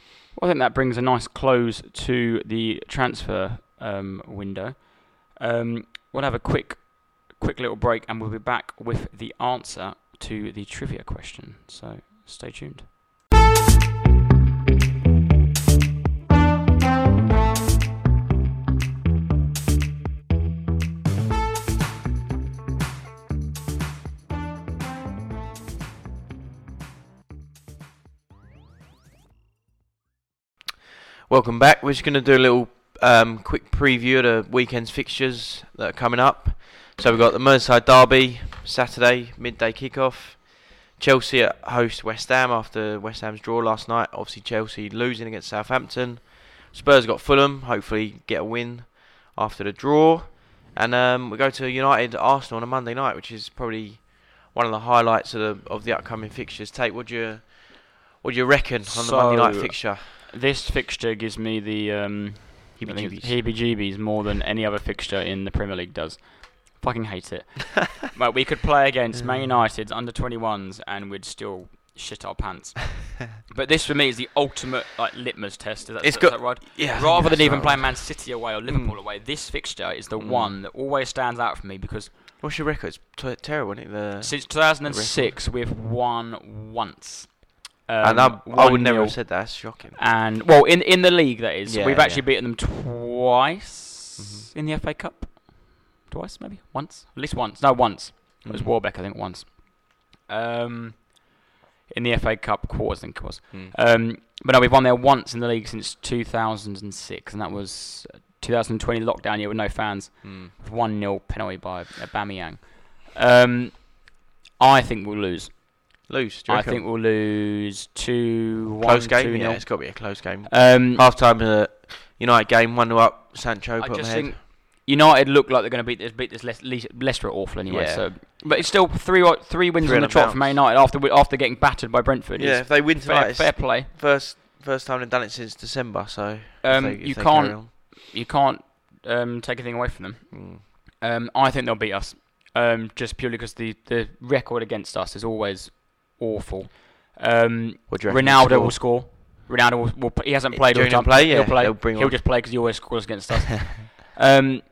well, I think that brings a nice close to the transfer um, window. Um, we'll have a quick, quick little break, and we'll be back with the answer to the trivia question. So stay tuned. Welcome back. We're just going to do a little um, quick preview of the weekend's fixtures that are coming up. So we've got the Merseyside Derby, Saturday, midday kickoff. Chelsea host West Ham after West Ham's draw last night. Obviously Chelsea losing against Southampton. Spurs got Fulham, hopefully get a win after the draw. And um, we go to United Arsenal on a Monday night, which is probably one of the highlights of the, of the upcoming fixtures. Tate, what do you, what do you reckon on so, the Monday night fixture? This fixture gives me the um, heebie-jeebies. heebie-jeebies more than any other fixture in the Premier League does. Fucking hate it. But we could play against Man United's under twenty-ones and we'd still shit our pants. But this for me is the ultimate like litmus test. Is that, it's got, that right? Yeah, rather than even right. playing Man City away or Liverpool mm. away, this fixture is the mm. one that always stands out for me because. What's your record? It's t- terrible, isn't it? The Since two thousand six, we've won once. Um, and I, I would never have said that. That's shocking. And well, in in the league that is, yeah, we've actually yeah. beaten them twice mm-hmm. in the F A Cup. Twice, maybe once, at least once. No, once. Mm-hmm. It was Warbeck, I think, once. Um, in the F A Cup quarters, I think it was. Mm. Um, but no, we've won there once in the league since two thousand six, and that was twenty twenty lockdown year with no fans. Mm. one nil penalty by Aubameyang. Um, I think we'll lose. Lose, I think we'll lose two one. Close game, two, yeah, nil. It's got to be a close game. Um, Half-time, uh, United game, one nil up, Sancho put I just think United look like they're going to beat this, beat this Le- Leicester awful anyway. Yeah. So, but it's still three three wins on the trot for Man United after after getting battered by Brentford. Yeah, if they win tonight, fair, it's fair play. First first time they've done it since December, so um, if they, if you, can't, you can't um, take anything away from them. Mm. Um, I think they'll beat us, um, just purely because the, the record against us is always awful. Um, Ronaldo score? will score. Ronaldo will. will he hasn't played. All time. Play, yeah. He'll play. Bring He'll on. just play because he always scores against us. um,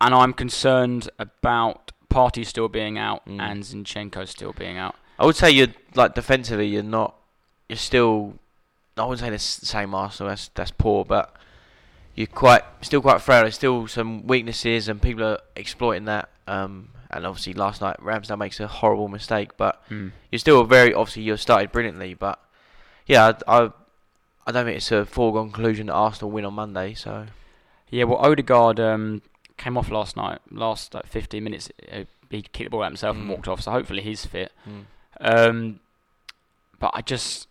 and I'm concerned about Partey still being out mm. and Zinchenko still being out. I would say you're like defensively, you're not. You're still. I wouldn't say the same Arsenal. That's that's poor, but you're quite still quite frail. There's still some weaknesses, and people are exploiting that. Um, And obviously last night Ramsdale makes a horrible mistake, but mm. you're still very obviously you started brilliantly, but yeah, I, I I don't think it's a foregone conclusion that Arsenal win on Monday. So yeah, well Odegaard um, came off last night, last like fifteen minutes uh, he kicked the ball out himself mm. and walked off. So hopefully he's fit. Mm. Um, but I just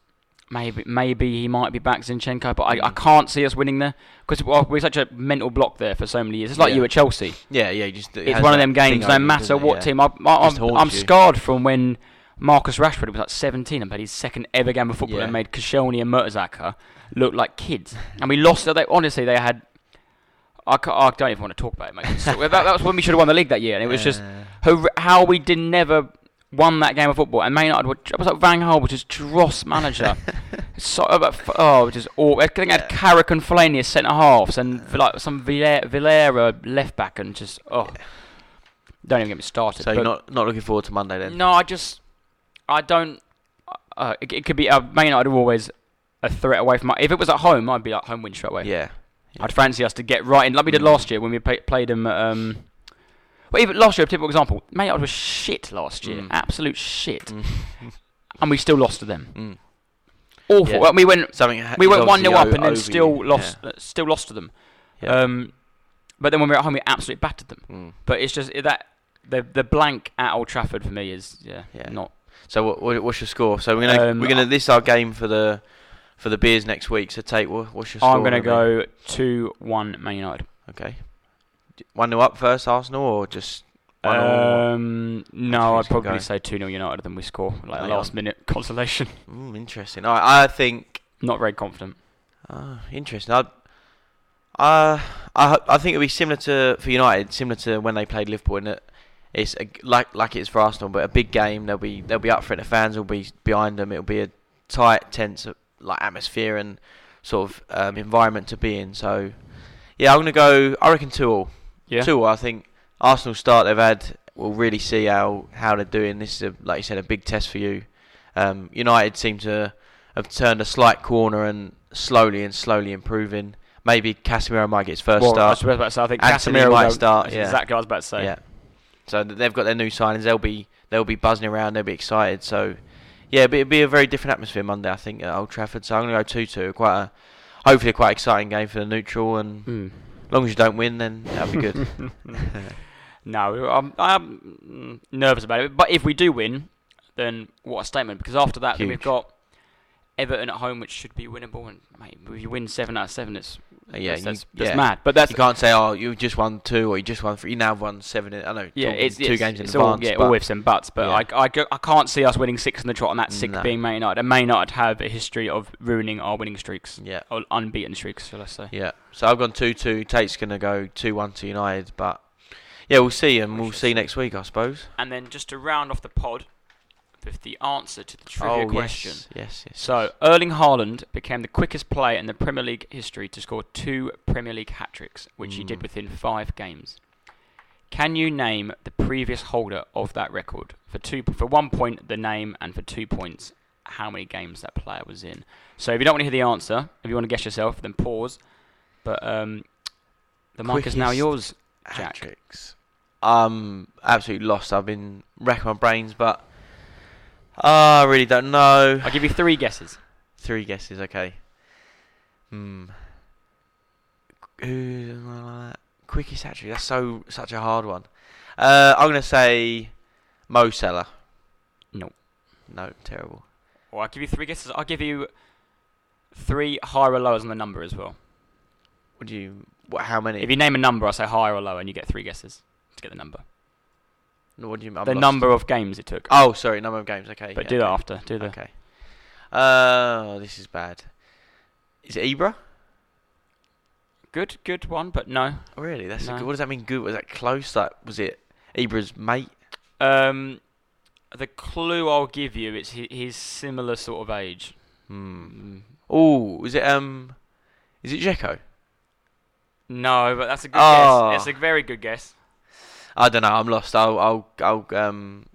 maybe maybe he might be back Zinchenko, but I, I can't see us winning there because we're such a mental block there for so many years. It's like yeah. you at Chelsea. Yeah, yeah. You just, it it's one of them games. No over, matter what yeah. team, I, I, I'm, I'm scarred from when Marcus Rashford was like seventeen and played his second ever game of football yeah. and made Koscielny and Mertesacker look like kids. And we lost. They honestly they had. I, I don't even want to talk about it, mate. So that, that was when we should have won the league that year, and it was just how, how we did never. Won that game of football, and Man United were, it was like Van Gaal, which is dross manager. so oh, just awful. I think yeah. had Carrick and Fellaini as centre halves, and like some Vieira left back, and just oh, yeah. don't even get me started. So but you're not not looking forward to Monday then? No, I just I don't. Uh, it, it could be uh, Man United are always a threat away from. My, if it was at home, I'd be like home win straight away. Yeah, yeah. I'd fancy us to get right in, like we did mm. last year when we play, played them. At, um, Well, even last year, a typical example, Man United was shit last year, mm. absolute shit, mm. and we still lost to them. Mm. Awful. Yeah. Well, we went Something we went one nil up and then still you. lost, yeah. uh, still lost to them. Yeah. Um, but then when we were at home, we absolutely battered them. Mm. But it's just that the the blank at Old Trafford for me is yeah, yeah. not. So what, what's your score? So we're gonna um, we're gonna this is our game for the for the beers next week. So Tate, what's your score? I'm gonna go two one Man United. Okay. one nil up first, Arsenal, or just one nil? Um, no, I'd probably say two nil United, then we score, like a last-minute consolation. Ooh, interesting. I, I think... Not very confident. Uh, interesting. I, uh, I I think it'll be similar to, for United, similar to when they played Liverpool, in that it's a, like like it is for Arsenal, but a big game, they'll be they'll be up for it, the fans will be behind them, it'll be a tight, tense like atmosphere and sort of um, environment to be in, so... Yeah, I'm going to go, I reckon two all. Yeah. Two, I think Arsenal start they've had. We'll really see how, how they're doing. This is, a, like you said, a big test for you. Um, United seem to have turned a slight corner and slowly and slowly improving. Maybe Casemiro might get his first well, start. I was about to say, I think Antonio Casemiro might will, start. Yeah. Exactly, what I was about to say. Yeah. So they've got their new signings. They'll be they'll be buzzing around. They'll be excited. So yeah, but it'll be a very different atmosphere Monday, I think, at Old Trafford. So I'm going to go two two. Quite a hopefully a quite exciting game for the neutral and. Mm. As long as you don't win, then that'll be good. No, I'm, I'm nervous about it. But if we do win, then what a statement. Because after that, then we've got Everton at home, which should be winnable. And mate, if you win seven out of seven, it's uh, yeah, that's, that's, you, that's yeah. mad. But that's you can't say, oh, you just won two or you just won three. You now have won seven. In, I know. Yeah, it's, two it's, games it's in all, advance. Yeah, all ifs and buts. But yeah. I, I, go, I can't see us winning six in the trot, and that six no. being Man United. And Man United have a history of ruining our winning streaks. Yeah, or unbeaten streaks, shall I say? Yeah. So I've gone two two. Tate's gonna go two one to United, but Yeah, we'll see, and we'll see next week, I suppose. And then just to round off the pod with the answer to the trivia oh, question. Yes, yes, yes. So, Erling Haaland became the quickest player in the Premier League history to score two Premier League hat-tricks, which mm. he did within five games. Can you name the previous holder of that record? For two, for one point, the name, and for two points, how many games that player was in. So if you don't want to hear the answer, if you want to guess yourself, then pause. But um, the mic is now yours, Jack. Hat-tricks. Um, absolutely lost. I've been racking my brains, but uh, I really don't know. I'll give you three guesses. Three guesses, okay. Hmm. Ooh, quickest hat-trick. That's so such a hard one. Uh, I'm gonna say Mo Salah. No. No, terrible. Well, I'll give you three guesses. I'll give you three higher or lower on the number as well. Would you? What? How many? If you name a number, I'll say higher or lower, and you get three guesses to get the number. No, what do you mean? I'm the lost. Number of games it took. Oh, sorry, number of games. Okay. But yeah, do okay. that after. Do the. Okay. Uh, this is bad. Is it Ibra? Good, good one, but no. Oh, really? That's no. a good. What does that mean? Good? Was that close? Like, was it Ibra's mate? Um. The clue I'll give you, it's his similar sort of age. Hmm. Oh, is it um, is it Dzeko? No, but that's a good oh. guess. It's a very good guess. I don't know. I'm lost. I'll I'll I'll um,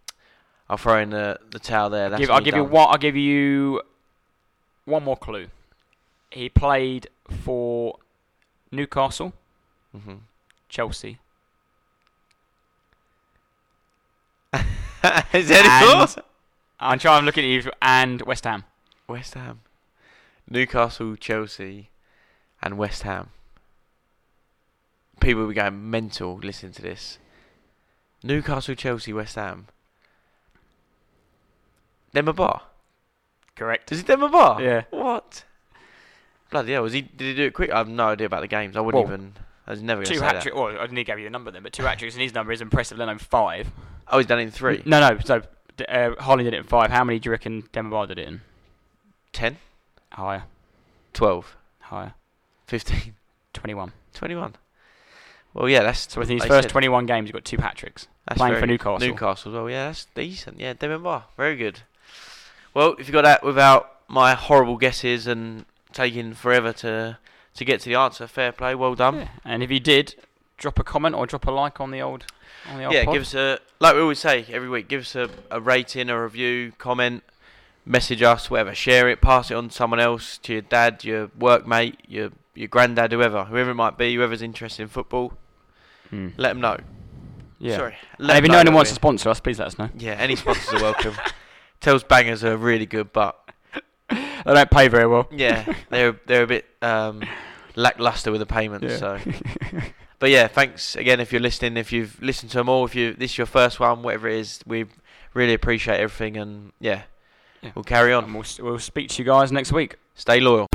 I'll throw in the the towel there. That's give, I'll give done. you one. I'll give you one more clue. He played for Newcastle, mm-hmm. Chelsea. Is that it? I'm trying. I'm looking at you. And West Ham. West Ham. Newcastle, Chelsea, and West Ham. People will be going mental listening to this. Newcastle, Chelsea, West Ham. Demba Ba. Correct. Is it Demba Ba? Yeah. What? Bloody hell! Was he? Did he do it quick? I have no idea about the games. I wouldn't well, even. I was never going to say hat that. Well, I didn't give you the number then, but two hat tricks, and his number is impressive. Let alone five. Oh, he's done it in three? No, no. So, uh, Haaland did it in five. How many do you reckon Demba Ba did it in? Ten? Higher. Twelve? Higher. Fifteen? Twenty-one. Twenty-one. Well, yeah, that's... So, within his first said. twenty-one games, you've got two hat-tricks. That's playing for Newcastle. Newcastle as well, yeah. That's decent. Yeah, Demba Ba. Very good. Well, if you got that without my horrible guesses and taking forever to, to get to the answer, fair play. Well done. Yeah. And if you did... Drop a comment or drop a like on the old, on the old yeah, pod. Give us a, like we always say every week, give us a, a rating, a review, comment, message us, whatever, share it, pass it on to someone else, to your dad, your workmate, your your granddad, whoever, whoever it might be, whoever's interested in football, hmm. let them know. Yeah. Sorry. Let and if no one wants to sponsor us, please let us know. Yeah, any sponsors are welcome. Tells bangers are really good, but they don't pay very well. Yeah, they're they're a bit um, lackluster with the payments, yeah. so. But yeah, thanks again if you're listening, if you've listened to them all, if you this is your first one, whatever it is, we really appreciate everything and yeah, yeah. we'll carry on. And we'll, we'll speak to you guys next week. Stay loyal.